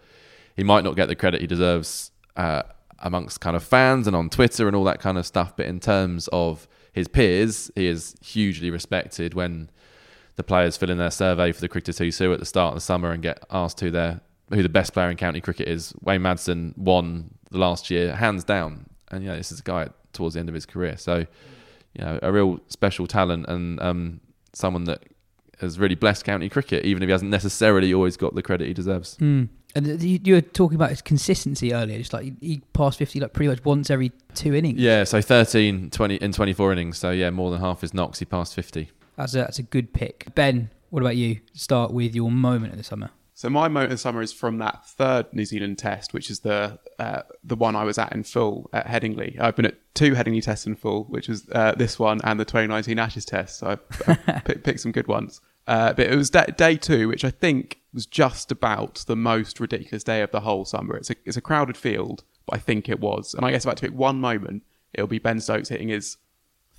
he might not get the credit he deserves uh, amongst kind of fans and on Twitter and all that kind of stuff, but in terms of his peers, he is hugely respected. When the players fill in their survey for the Cricketer Who's Who at the start of the summer and get asked who their who the best player in county cricket is, Wayne Madsen won the last year hands down, and you know, this is a guy towards the end of his career, so you know, a real special talent and um, someone that has really blessed county cricket, even if he hasn't necessarily always got the credit he deserves. Mm. And you, you were talking about his consistency earlier, just like he passed fifty like pretty much once every two innings. Yeah, so thirteen, twenty in twenty-four innings. So yeah, more than half his knocks, he passed fifty. That's a, that's a good pick. Ben, what about you? Start with your moment of the summer. So my moment of summer is from that third New Zealand test, which is the uh, the one I was at in full at Headingley. I've been at two Headingley tests in full, which was uh, this one and the twenty nineteen Ashes test. So I, I p- picked some good ones. Uh, but it was de- day two, which I think was just about the most ridiculous day of the whole summer. It's a, it's a crowded field, but I think it was. And I guess if I had to pick one moment, it'll be Ben Stokes hitting his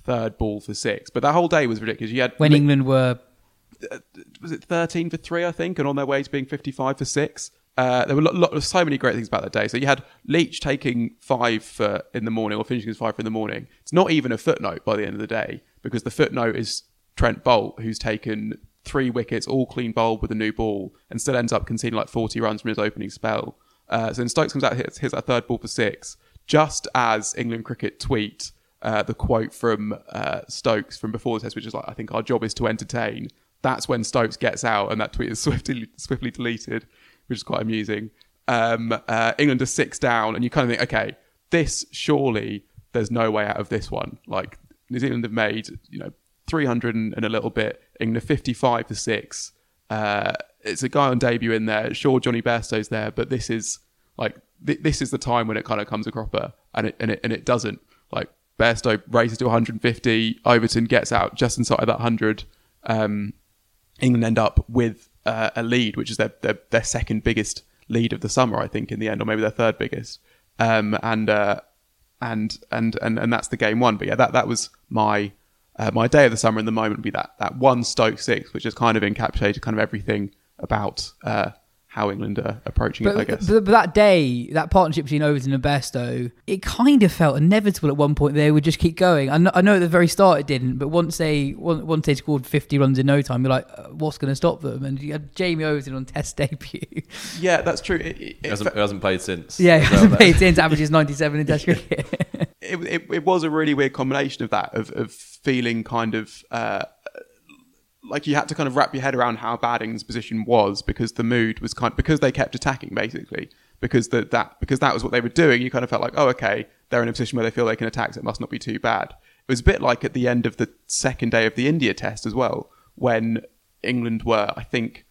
third ball for six. But that whole day was ridiculous. You had when li- England were... was it thirteen for three, I think, and on their way to being fifty-five for six. Uh, there were lo- lo- so many great things about that day. So you had Leach taking five for in the morning, or finishing his five for in the morning. It's not even a footnote by the end of the day, because the footnote is Trent Bolt, who's taken three wickets, all clean bowled with a new ball, and still ends up conceding like forty runs from his opening spell. Uh, so then Stokes comes out, hits, hits that third ball for six, just as England Cricket tweet uh, the quote from uh, Stokes from before the test, which is like, I think our job is to entertain. That's when Stokes gets out, and that tweet is swiftly swiftly deleted, which is quite amusing. Um, uh, England are six down, and you kind of think, okay, this surely there's no way out of this one. Like, New Zealand have made, you know, three hundred and, and a little bit. England are fifty-five for six. Uh, it's a guy on debut in there. Sure, Johnny Bairstow's there, but this is like th- this is the time when it kind of comes a cropper, and it and it and it doesn't. Like, Bairstow races to one hundred fifty. Overton gets out just inside of that one hundred. Um, England end up with uh, a lead, which is their, their their second biggest lead of the summer, I think, in the end, or maybe their third biggest. Um, and, uh, and and and and that's the game one. But yeah, that that was my uh, my day of the summer, and the moment would be that that one Stokes six, which has kind of encapsulated kind of everything about uh, how England are approaching but, it, I guess. But, but that day, that partnership between Overton and Bairstow, it kind of felt inevitable at one point. They would just keep going. I know, I know at the very start it didn't, but once they once they scored fifty runs in no time, you're like, what's going to stop them? And you had Jamie Overton on test debut. Yeah, that's true. It, it, it, hasn't, it hasn't played since. Yeah, it hasn't well, played since. Averages ninety-seven in test cricket. it, it, it was a really weird combination of that, of, of feeling kind of... Uh, like you had to kind of wrap your head around how bad England's position was, because the mood was kind of, because they kept attacking basically, because the, that because that was what they were doing. You kind of felt like, oh, okay, they're in a position where they feel they can attack, so it must not be too bad. It was a bit like at the end of the second day of the India test as well, when England were, I think,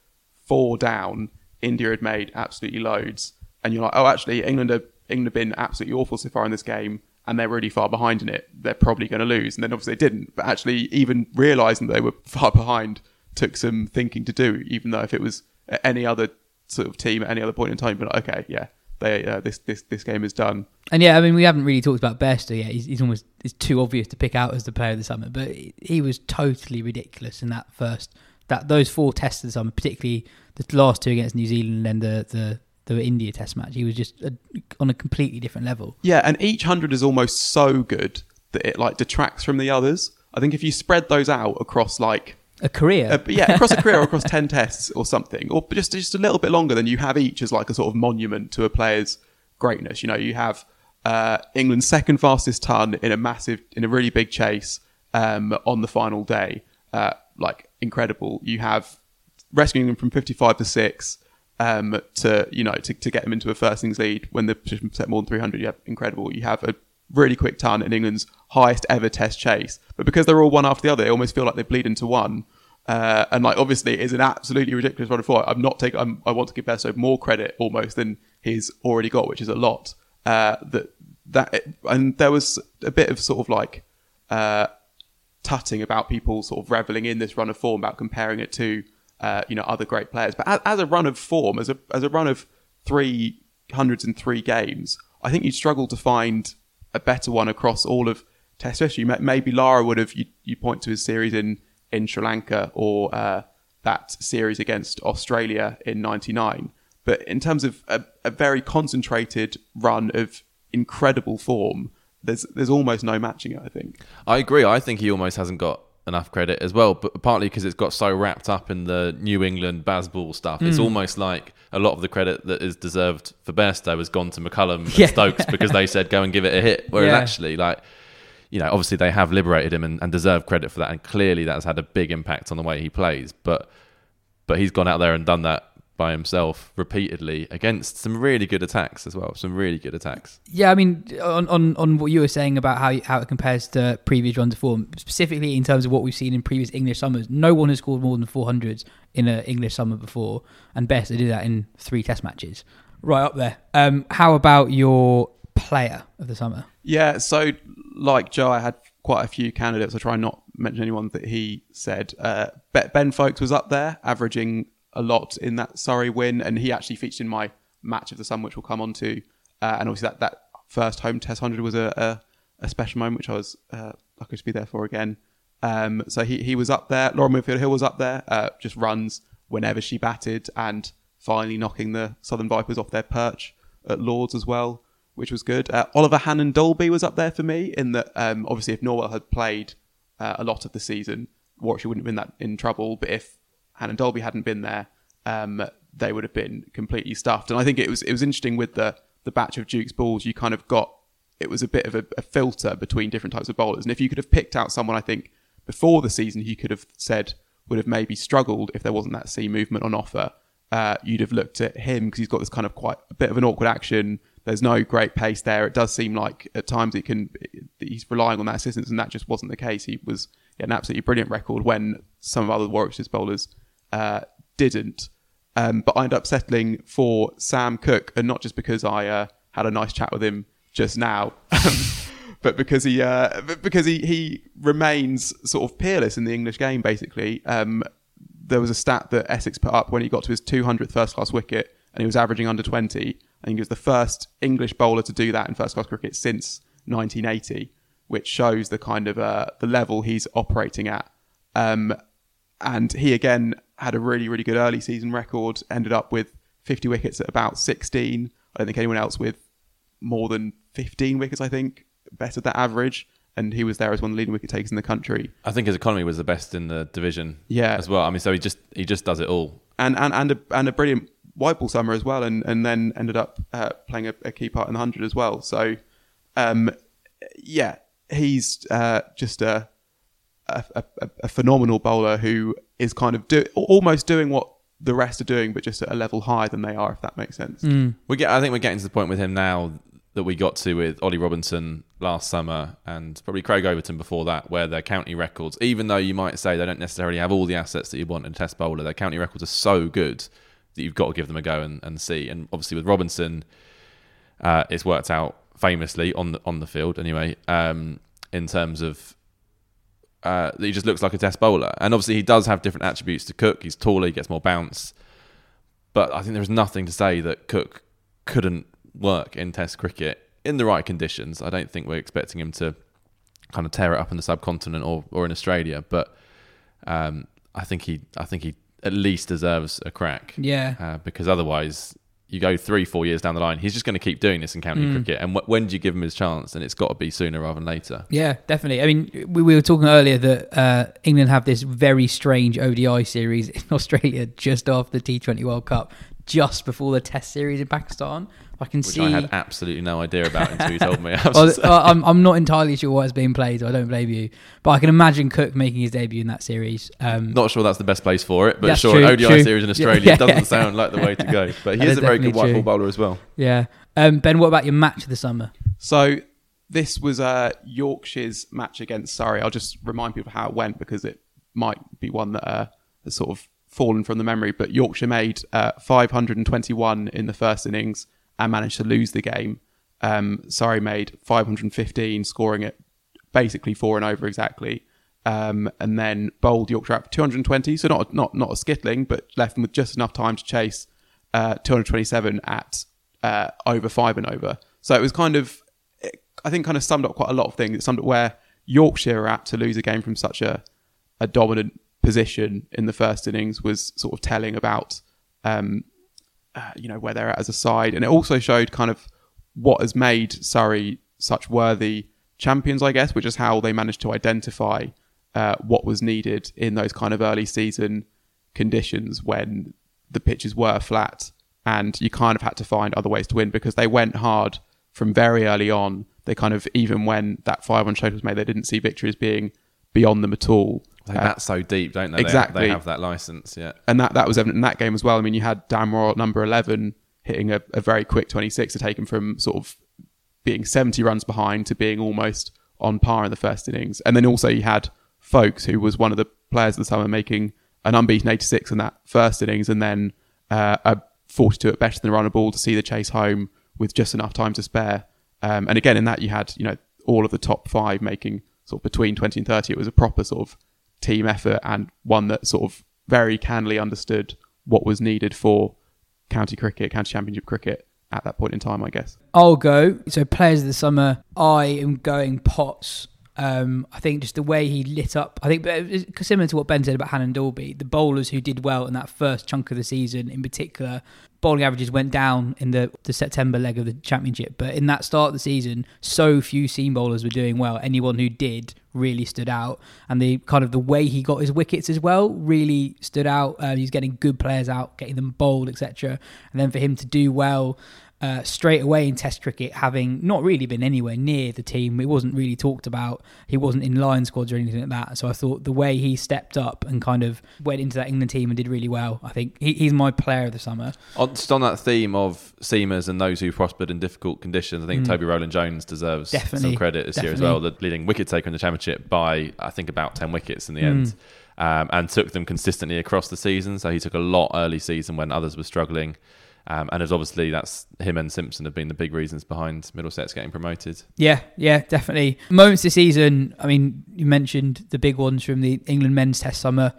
four down. India had made absolutely loads, and you're like, oh, actually, England have, England have been absolutely awful so far in this game, and they're really far behind in it, they're probably going to lose. And then obviously they didn't, but actually even realising they were far behind took some thinking to do, even though if it was any other sort of team at any other point in time, but like, okay, yeah, they uh, this, this this game is done. And yeah, I mean, we haven't really talked about Bairstow yet. He's, he's almost, it's too obvious to pick out as the player of the summer, but he was totally ridiculous in that first, that those four tests of the summer, particularly the last two against New Zealand and the the the India test match. He was just a, on a completely different level. Yeah, and each hundred is almost so good that it like detracts from the others. I think if you spread those out across like... A career. A, yeah, across a career or across ten tests or something, or just, just a little bit longer, than you have each as like a sort of monument to a player's greatness. You know, you have uh, England's second fastest ton in a massive, in a really big chase um, on the final day. Uh, like, incredible. You have rescuing them from fifty-five to six, Um, to you know to, to get them into a first innings lead when the position set more than three hundred. You have incredible. You have a really quick ton in England's highest ever test chase. But because they're all one after the other, they almost feel like they bleed into one. Uh, and like obviously, it is an absolutely ridiculous run of four. I'm not taking. I'm, I want to give Bairstow more credit almost than he's already got, which is a lot. Uh, that that it, and there was a bit of sort of like uh, tutting about people sort of reveling in this run of form, about comparing it to Uh, you know, other great players. But as, as a run of form, as a as a run of three hundreds and three games, I think you'd struggle to find a better one across all of Test history. Maybe Lara would have, you, you point to his series in, in Sri Lanka, or uh, that series against Australia in ninety-nine. But in terms of a, a very concentrated run of incredible form, there's there's almost no matching it, I think. I agree. I think he almost hasn't got enough credit as well, but partly because it's got so wrapped up in the New England Bazball stuff. Mm. It's almost like a lot of the credit that is deserved for Bairstow has gone to McCullum and yeah. Stokes, because they said go and give it a hit, whereas yeah. actually, like, you know, obviously they have liberated him and, and deserve credit for that, and clearly that's had a big impact on the way he plays, but but he's gone out there and done that by himself repeatedly against some really good attacks as well. Some really good attacks. Yeah, I mean, on on, on what you were saying about how how it compares to previous runs of form, specifically in terms of what we've seen in previous English summers, no one has scored more than four hundreds in an English summer before, and best they did that in three test matches. Right up there. Um, how about your player of the summer? Yeah, so like Joe, I had quite a few candidates. I try not mention anyone that he said. Uh, Ben Stokes was up there, averaging a lot in that Surrey win, and he actually featured in my match of the summer, which we'll come on to. Uh, and obviously that, that first home test one hundred was a, a, a special moment, which I was uh, lucky to be there for again. Um, so he, he was up there. Laura Midfield-Hill was up there, uh, just runs whenever she batted, and finally knocking the Southern Vipers off their perch at Lord's as well, which was good. Uh, Oliver Hannon-Dolby was up there for me, in that um, obviously if Norwell had played uh, a lot of the season, Warwickshire wouldn't have been that in trouble, but if Hannon-Dolby hadn't been there, um, they would have been completely stuffed. And I think it was it was interesting with the, the batch of Duke's balls, you kind of got, it was a bit of a, a filter between different types of bowlers. And if you could have picked out someone, I think, before the season, you could have said would have maybe struggled if there wasn't that seam movement on offer, uh, you'd have looked at him because he's got this kind of quite a bit of an awkward action. There's no great pace there. It does seem like at times it can, he's relying on that assistance, and that just wasn't the case. He was an absolutely brilliant record when some of other Warwickshire's bowlers uh, didn't. Um, but I ended up settling for Sam Cook, and not just because I uh, had a nice chat with him just now, but because he uh, because he, he remains sort of peerless in the English game, basically. Um, there was a stat that Essex put up when he got to his two hundredth first-class wicket, and he was averaging under twenty. I think he was the first English bowler to do that in first-class cricket since nineteen eighty, which shows the kind of uh, the level he's operating at. Um, and he, again, had a really, really good early season record, ended up with fifty wickets at about sixteen. I don't think anyone else with more than fifteen wickets, I think, bettered that average. And he was there as one of the leading wicket takers in the country. I think his economy was the best in the division yeah. as well. I mean, so he just he just does it all. And and and a, and a brilliant white ball summer as well, and, and then ended up uh, playing a, a key part in the one hundred as well. So, um, yeah, he's uh, just a a, a a phenomenal bowler who is kind of do, almost doing what the rest are doing, but just at a level higher than they are, if that makes sense. Mm. We get. I think we're getting to the point with him now that we got to with Ollie Robinson last summer and probably Craig Overton before that, where their county records, even though you might say they don't necessarily have all the assets that you want in a test bowler, their county records are so good that you've got to give them a go and, and see. And obviously with Robinson, uh, it's worked out famously on the, on the field anyway, um, in terms of uh, that he just looks like a test bowler. And obviously he does have different attributes to Cook. He's taller, he gets more bounce. But I think there's nothing to say that Cook couldn't work in test cricket in the right conditions. I don't think we're expecting him to kind of tear it up in the subcontinent or, or in Australia, but um, I think he I think he at least deserves a crack. Yeah. Uh, because otherwise you go three, four years down the line, he's just going to keep doing this in county mm. cricket. And w- when do you give him his chance? And it's got to be sooner rather than later. Yeah, definitely. I mean, we, we were talking earlier that uh, England have this very strange O D I series in Australia just after the T twenty World Cup, just before the Test series in Pakistan. I can Which see. I had absolutely no idea about until you told me. Well, I'm I'm not entirely sure why it's being played. So I don't blame you, but I can imagine Cook making his debut in that series. Um, not sure that's the best place for it, but sure, true, O D I true. series in Australia yeah. doesn't sound like the way to go. But he is a very good white true. ball bowler as well. Yeah, um, Ben, what about your match of the summer? So this was uh, Yorkshire's match against Surrey. I'll just remind people how it went because it might be one that uh, has sort of fallen from the memory. But Yorkshire made uh, five hundred twenty-one in the first innings and managed to lose the game. Um, Surrey made five hundred fifteen, scoring it basically four and over exactly. Um, and then bowled Yorkshire up two hundred twenty, so not not not a skittling, but left them with just enough time to chase uh, two hundred twenty-seven at uh, over five and over. So it was kind of, it, I think, kind of summed up quite a lot of things. It summed up where Yorkshire are at to lose a game from such a, a dominant position in the first innings was sort of telling about Um, Uh, you know, where they're at as a side. And it also showed kind of what has made Surrey such worthy champions, I guess, which is how they managed to identify uh, what was needed in those kind of early season conditions when the pitches were flat and you kind of had to find other ways to win, because they went hard from very early on. They kind of, even when that five-one shot was made, they didn't see victory as being beyond them at all. They bat uh, so deep, don't they? Exactly. They, they have that licence, yeah. And that, that was evident in that game as well. I mean, you had Dan Royal at number eleven hitting a, a very quick twenty-six to take him from sort of being seventy runs behind to being almost on par in the first innings. And then also you had Foakes, who was one of the players of the summer, making an unbeaten eighty-six in that first innings, and then uh, a forty-two at better than a run a ball to see the chase home with just enough time to spare. Um, and again, in that you had, you know, all of the top five making sort of between twenty and thirty. It was a proper sort of team effort, and one that sort of very candidly understood what was needed for county cricket, county championship cricket at that point in time, I guess. I'll go. So players of the summer, I am going Potts. Um, I think just the way he lit up, I think similar to what Ben said about Hannon Dalby, the bowlers who did well in that first chunk of the season in particular, bowling averages went down in the, the September leg of the championship. But in that start of the season, so few seam bowlers were doing well. Anyone who did really stood out. And the kind of the way he got his wickets as well really stood out. Uh, he's getting good players out, getting them bowled, et cetera. And then for him to do well... Uh, straight away in Test cricket, having not really been anywhere near the team. It wasn't really talked about. He wasn't in line squads or anything like that. So I thought the way he stepped up and kind of went into that England team and did really well, I think he, he's my player of the summer. On, just on that theme of seamers and those who prospered in difficult conditions, I think mm. Toby Rowland-Jones deserves Definitely. some credit this Definitely. year as well, the leading wicket taker in the championship by, I think, about ten wickets in the mm. end. Um, and took them consistently across the season. So he took a lot early season when others were struggling. Um, and as obviously that's him and Simpson have been the big reasons behind Middlesex getting promoted. Yeah, yeah, definitely. Moments this season, I mean, you mentioned the big ones from the England men's Test summer.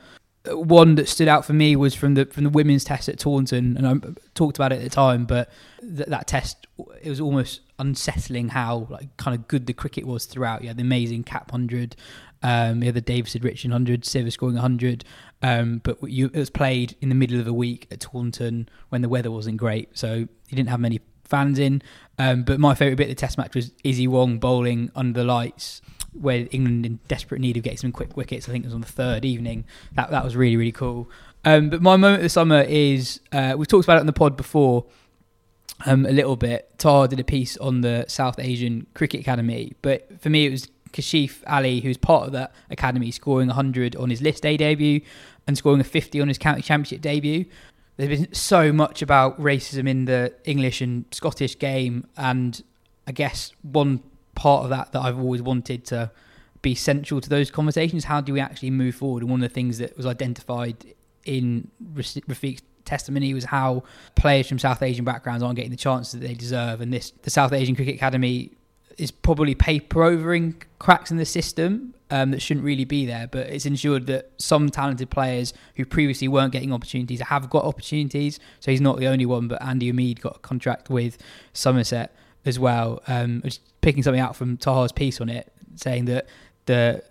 One that stood out for me was from the from the women's Test at Taunton, and I talked about it at the time, but th- that Test, it was almost unsettling how like kind of good the cricket was throughout. You had the amazing cap one hundred, um, you had the Davidson Richardson one hundred, Sivers scoring one hundred, um, but you, it was played in the middle of the week at Taunton when the weather wasn't great, so you didn't have many fans in. Um, but my favourite bit of the Test match was Izzy Wong bowling under the lights, where England in desperate need of getting some quick wickets. I think it was on the third evening. That that was really, really cool. Um, but my moment of the summer is, uh, we've talked about it on the pod before um, a little bit. Tar did a piece on the South Asian Cricket Academy, but for me it was Kashif Ali, who's part of that academy, scoring one hundred on his List A debut and scoring a fifty on his County Championship debut. There's been so much about racism in the English and Scottish game, and I guess one part of that that I've always wanted to be central to those conversations. How do we actually move forward? And one of the things that was identified in Rafiq's testimony was how players from South Asian backgrounds aren't getting the chances that they deserve. And this, the South Asian Cricket Academy is probably paper-overing cracks in the system um, that shouldn't really be there, but it's ensured that some talented players who previously weren't getting opportunities have got opportunities. So he's not the only one, but Andy Umid got a contract with Somerset as well. Um, just picking something out from Tahar's piece on it, saying that the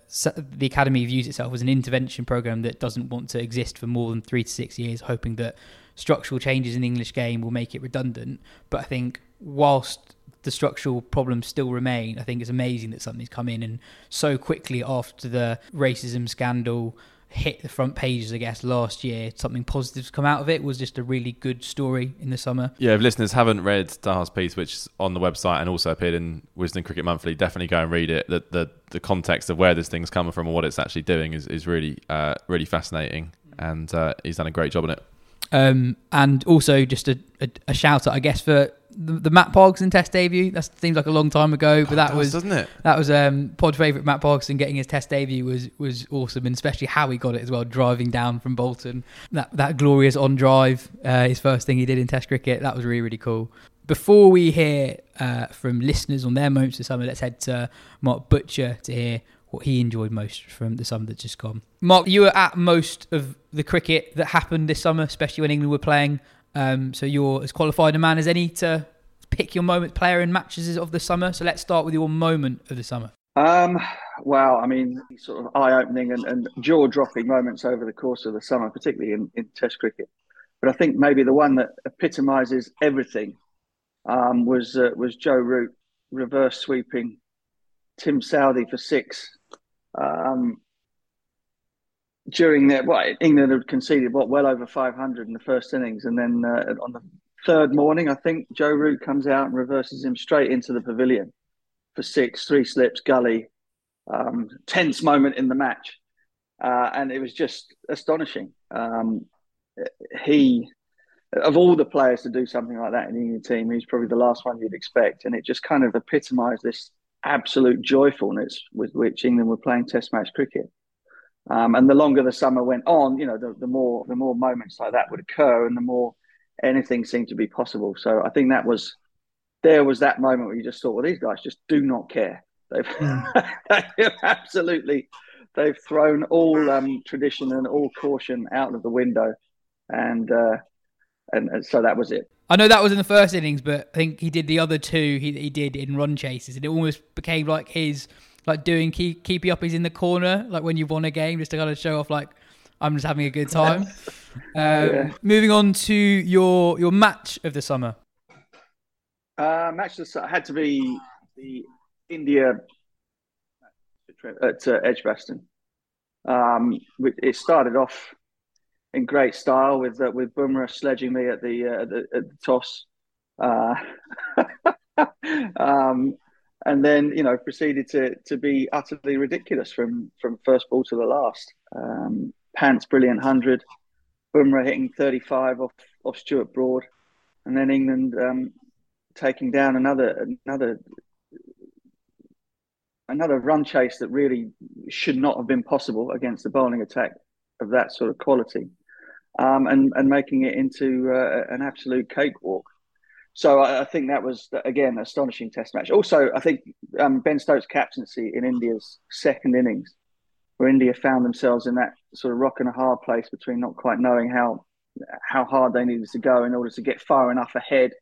the academy views itself as an intervention program that doesn't want to exist for more than three to six years, hoping that structural changes in the English game will make it redundant. But I think whilst the structural problems still remain, I think it's amazing that something's come in and so quickly after the racism scandal hit the front pages, I guess, last year. Something positive's come out of it. Was just a really good story in the summer. Yeah, if listeners haven't read Tahar's piece, which is on the website and also appeared in Wisden Cricket Monthly, definitely go and read it. The the, the context of where this thing's coming from and what it's actually doing is, is really, uh, really fascinating. And uh, he's done a great job on it. Um, and also just a, a, a shout out, I guess, for the, the Matt Parkinson Test debut. That seems like a long time ago, but oh, that does, was doesn't it? That was um, pod favourite Matt Parkinson getting his Test debut was was awesome, and especially how he got it as well, driving down from Bolton. That that glorious on drive, uh, his first thing he did in Test cricket. That was really really cool. Before we hear uh, from listeners on their moments this summer, let's head to Mark Butcher to hear what he enjoyed most from the summer that's just gone. Mark, you were at most of the cricket that happened this summer, especially when England were playing. Um, so you're as qualified a man as any to pick your moment, player and matches of the summer. So let's start with your moment of the summer. Um, well, I mean, sort of eye-opening and, and jaw-dropping moments over the course of the summer, particularly in, in Test cricket. But I think maybe the one that epitomises everything um, was uh, was Joe Root reverse sweeping Tim Southey for six. Um, during that, well, England had conceded what well over five hundred in the first innings, and then uh, on the third morning, I think Joe Root comes out and reverses him straight into the pavilion for six, three slips, gully, um, tense moment in the match, Uh, and it was just astonishing. Um, he, of all the players to do something like that in the England team, he's probably the last one you'd expect. And it just kind of epitomised this absolute joyfulness with which England were playing Test match cricket. Um, and the longer the summer went on, you know, the, the more the more moments like that would occur, and the more anything seemed to be possible. So I think that was there was that moment where you just thought, well, these guys just do not care. They've, they've absolutely they've thrown all um, tradition and all caution out of the window, and, uh, and and so that was it. I know that was in the first innings, but I think he did the other two. He he did in run chases, and it almost became like his. Like doing keep, keepy uppies in the corner, like when you've won a game, just to kind of show off, like, I'm just having a good time. um, yeah. Moving on to your your match of the summer. Uh, match of the summer had to be the India at uh, Edgbaston. Um, it started off in great style with uh, with Bumrah sledging me at the uh, the, at the toss. Uh, um, And then, you know, proceeded to to be utterly ridiculous from, from first ball to the last. Um, Pants, brilliant one hundred. Bumrah hitting thirty-five off, off Stuart Broad. And then England um, taking down another another another run chase that really should not have been possible against a bowling attack of that sort of quality. Um, and, and making it into uh, an absolute cakewalk. So I think that was, again, an astonishing Test match. Also, I think um, Ben Stokes' captaincy in India's second innings, where India found themselves in that sort of rock and a hard place between not quite knowing how how hard they needed to go in order to get far enough ahead.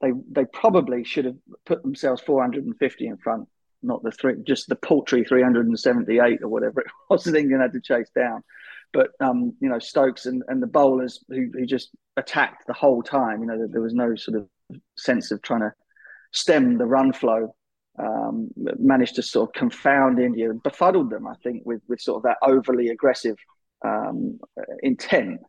They they probably should have put themselves four hundred fifty in front, not the three, just the paltry three hundred seventy-eight or whatever it was that England had to chase down. But, um, you know, Stokes and, and the bowlers who, who just attacked the whole time, you know, there was no sort of sense of trying to stem the run flow, um, managed to sort of confound India and befuddled them, I think, with, with sort of that overly aggressive um, intent.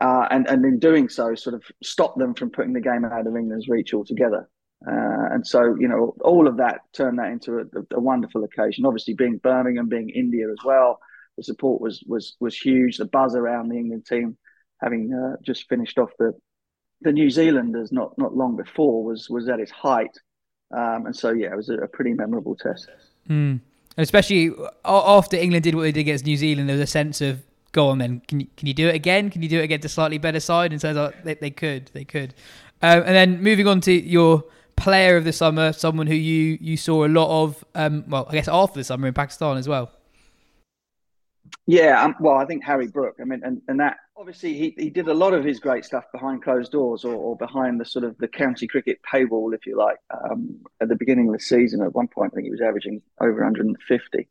Uh, and, and in doing so, sort of stopped them from putting the game out of England's reach altogether. Uh, and so, you know, all of that turned that into a, a wonderful occasion. Obviously, being Birmingham, being India as well, the support was was was huge. The buzz around the England team, having uh, just finished off the the New Zealanders not not long before, was was at its height. Um, and so, yeah, it was a, a pretty memorable Test. Mm. And especially after England did what they did against New Zealand, there was a sense of, go on then, can you, can you do it again? Can you do it against a slightly better side? And so like, they, they could, they could. Um, and then moving on to your player of the summer, someone who you, you saw a lot of, um, well, I guess after the summer in Pakistan as well. Yeah, um, well, I think Harry Brook. I mean, and, and that obviously he, he did a lot of his great stuff behind closed doors or, or behind the sort of the county cricket paywall, if you like. Um, at the beginning of the season, at one point, I think he was averaging over one hundred fifty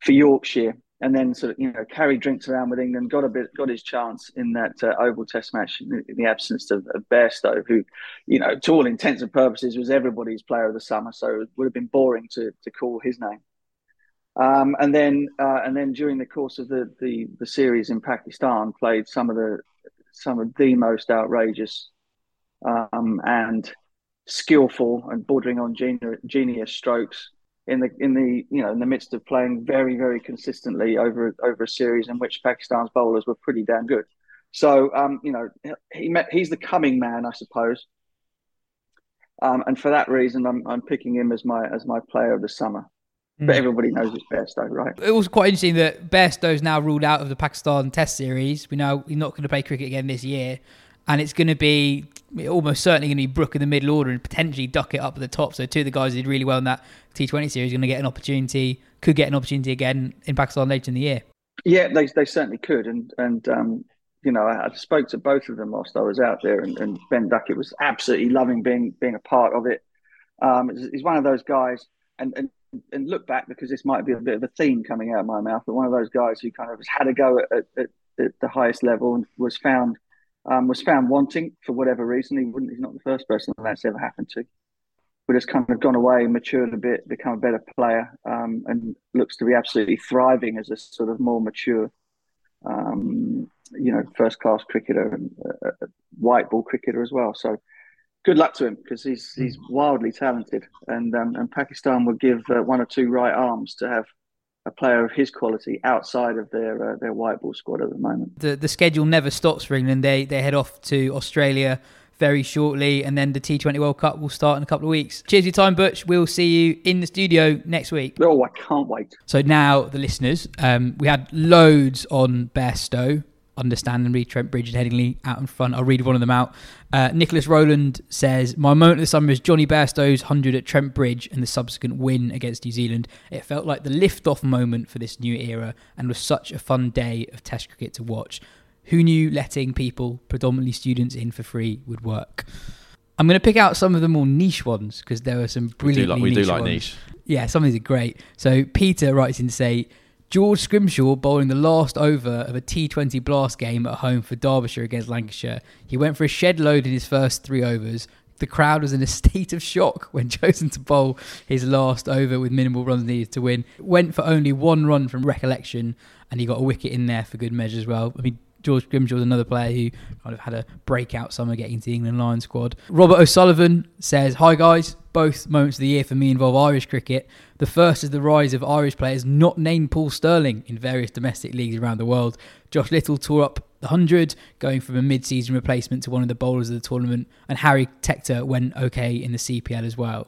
for Yorkshire, and then sort of you know carried drinks around with England. Got a bit, got his chance in that uh, Oval Test match in, in the absence of, of Bairstow, who, you know, to all intents and purposes, was everybody's player of the summer. So it would have been boring to to call his name. Um, and then, uh, and then during the course of the, the, the series in Pakistan, played some of the some of the most outrageous um, and skillful and bordering on genius, genius strokes in the in the you know in the midst of playing very very consistently over over a series in which Pakistan's bowlers were pretty damn good. So um, you know he met, he's the coming man, I suppose. Um, and for that reason, I'm I'm picking him as my as my player of the summer. But everybody knows it's Bairstow, right? It was quite interesting that Bairstow's now ruled out of the Pakistan Test series. We know he's not going to play cricket again this year. And it's going to be almost certainly going to be Brook in the middle order and potentially duck it up at the top. So two of the guys who did really well in that T twenty series are going to get an opportunity, could get an opportunity again in Pakistan later in the year. Yeah, they they certainly could. And, and um, you know, I, I spoke to both of them whilst I was out there. And, and Ben Duckett was absolutely loving being being a part of it. Um, he's one of those guys. And, and and look back, because this might be a bit of a theme coming out of my mouth, but one of those guys who kind of has had a go at, at, at the highest level and was found um, was found wanting for whatever reason. He wouldn't. He's not the first person that's ever happened to. But has kind of gone away, matured a bit, become a better player, um, and looks to be absolutely thriving as a sort of more mature, um, you know, first-class cricketer and uh, white ball cricketer as well. So. Good luck to him because he's he's wildly talented, and um, and Pakistan would give uh, one or two right arms to have a player of his quality outside of their uh, their white ball squad at the moment. The the schedule never stops for England. They they head off to Australia very shortly, and then the T twenty World Cup will start in a couple of weeks. Cheers for your time, Butch. We'll see you in the studio next week. Oh, I can't wait. So now the listeners, um, we had loads on Bairstow, understandably, Trent Bridge and Headingley out in front. I'll read one of them out. Uh, Nicholas Rowland says, my moment of the summer is Johnny Bairstow's one hundred at Trent Bridge and the subsequent win against New Zealand. It felt like the lift-off moment for this new era and was such a fun day of Test cricket to watch. Who knew letting people, predominantly students, in for free would work? I'm going to pick out some of the more niche ones because there are some brilliantly we do like, we niche do like ones. Niche. Yeah, some of these are great. So Peter writes in to say, George Scrimshaw bowling the last over of a T twenty blast game at home for Derbyshire against Lancashire. He went for a shed load in his first three overs. The crowd was in a state of shock when chosen to bowl his last over with minimal runs needed to win. Went for only one run from recollection and he got a wicket in there for good measure as well. I mean, George Grimshaw was another player who kind of had a breakout summer getting into the England Lions squad. Robert O'Sullivan says, hi guys, both moments of the year for me involve Irish cricket. The first is the rise of Irish players not named Paul Sterling in various domestic leagues around the world. Josh Little tore up the one hundred, going from a mid-season replacement to one of the bowlers of the tournament, and Harry Tector went okay in the C P L as well.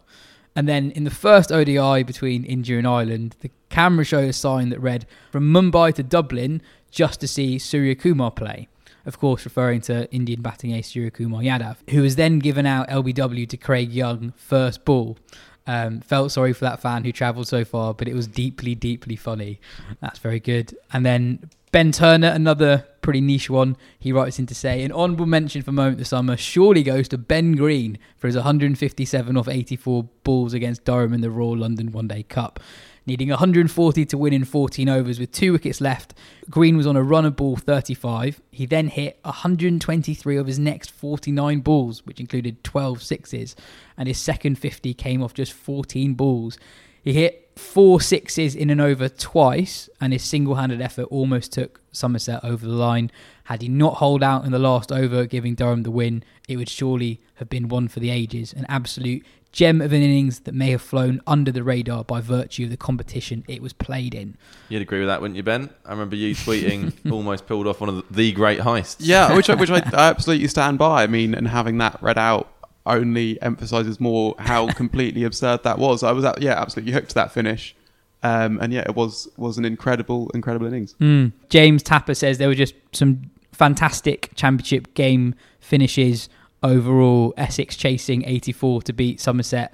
And then in the first O D I between India and Ireland, the camera showed a sign that read, from Mumbai to Dublin, just to see Surya Kumar play. Of course, referring to Indian batting ace Surya Kumar Yadav, who was then given out L B W to Craig Young first ball. Um, felt sorry for that fan who travelled so far, but it was deeply, deeply funny. That's very good. And then Ben Turner, another pretty niche one, he writes in to say, an honourable mention for moment of the summer surely goes to Ben Green for his one hundred fifty-seven off eighty-four balls against Durham in the Royal London One Day Cup. Needing one hundred forty to win in fourteen overs with two wickets left, Green was on a run of ball thirty-five. He then hit one hundred twenty-three of his next forty-nine balls, which included twelve sixes, and his second fifty came off just fourteen balls. He hit four sixes in an over twice, and his single-handed effort almost took Somerset over the line. Had he not holed out in the last over, giving Durham the win, it would surely have been one for the ages. An absolute gem of an innings that may have flown under the radar by virtue of the competition it was played in. You'd agree with that, wouldn't you, Ben? I remember you tweeting almost pulled off one of the great heists. Yeah, which I, which I absolutely stand by. I mean, and having that read out only emphasises more how completely absurd that was. I was, at, yeah, absolutely hooked to that finish. Um, and yeah, it was was an incredible, incredible innings. Mm. James Tapper says there were just some fantastic championship game finishes overall. Essex chasing eighty-four to beat Somerset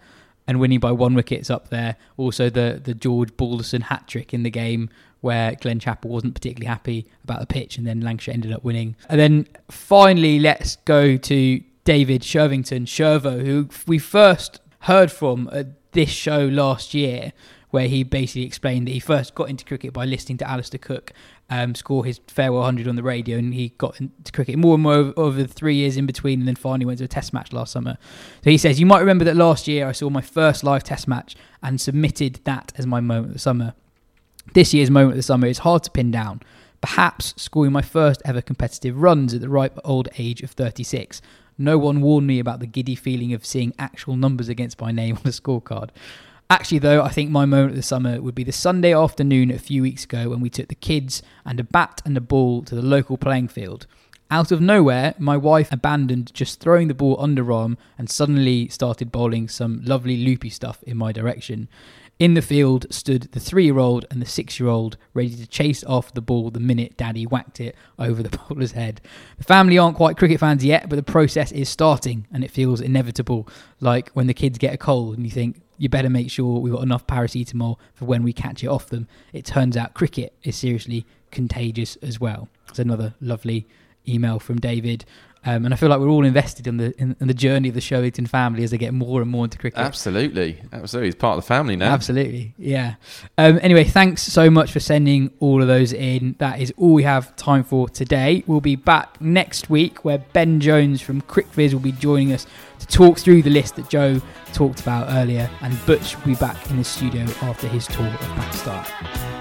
and winning by one wicket's up there. Also the the George Balderson hat-trick in the game where Glenn Chappell wasn't particularly happy about the pitch and then Lancashire ended up winning. And then finally, let's go to David Shervington, Shervo, who we first heard from at this show last year, where he basically explained that he first got into cricket by listening to Alistair Cook um, score his farewell one hundred on the radio, and he got into cricket more and more over, over the three years in between, and then finally went to a test match last summer. So he says, you might remember that last year I saw my first live test match and submitted that as my moment of the summer. This year's moment of the summer is hard to pin down. Perhaps scoring my first ever competitive runs at the ripe old age of thirty-six. No one warned me about the giddy feeling of seeing actual numbers against my name on a scorecard. Actually, though, I think my moment of the summer would be the Sunday afternoon a few weeks ago when we took the kids and a bat and a ball to the local playing field. Out of nowhere, my wife abandoned just throwing the ball underarm and suddenly started bowling some lovely loopy stuff in my direction. In the field stood the three-year-old and the six-year-old ready to chase after the ball the minute Daddy whacked it over the bowler's head. The family aren't quite cricket fans yet, but the process is starting and it feels inevitable, like when the kids get a cold and you think, you better make sure we've got enough paracetamol for when we catch it off them. It turns out cricket is seriously contagious as well. It's another lovely email from David. Um, and I feel like we're all invested in the in, in the journey of the Shervington family as they get more and more into cricket. Absolutely. Absolutely. He's part of the family now. Absolutely. Yeah. Um, anyway, thanks so much for sending all of those in. That is all we have time for today. We'll be back next week where Ben Jones from CricViz will be joining us to talk through the list that Joe talked about earlier. And Butch will be back in the studio after his tour of Backstar.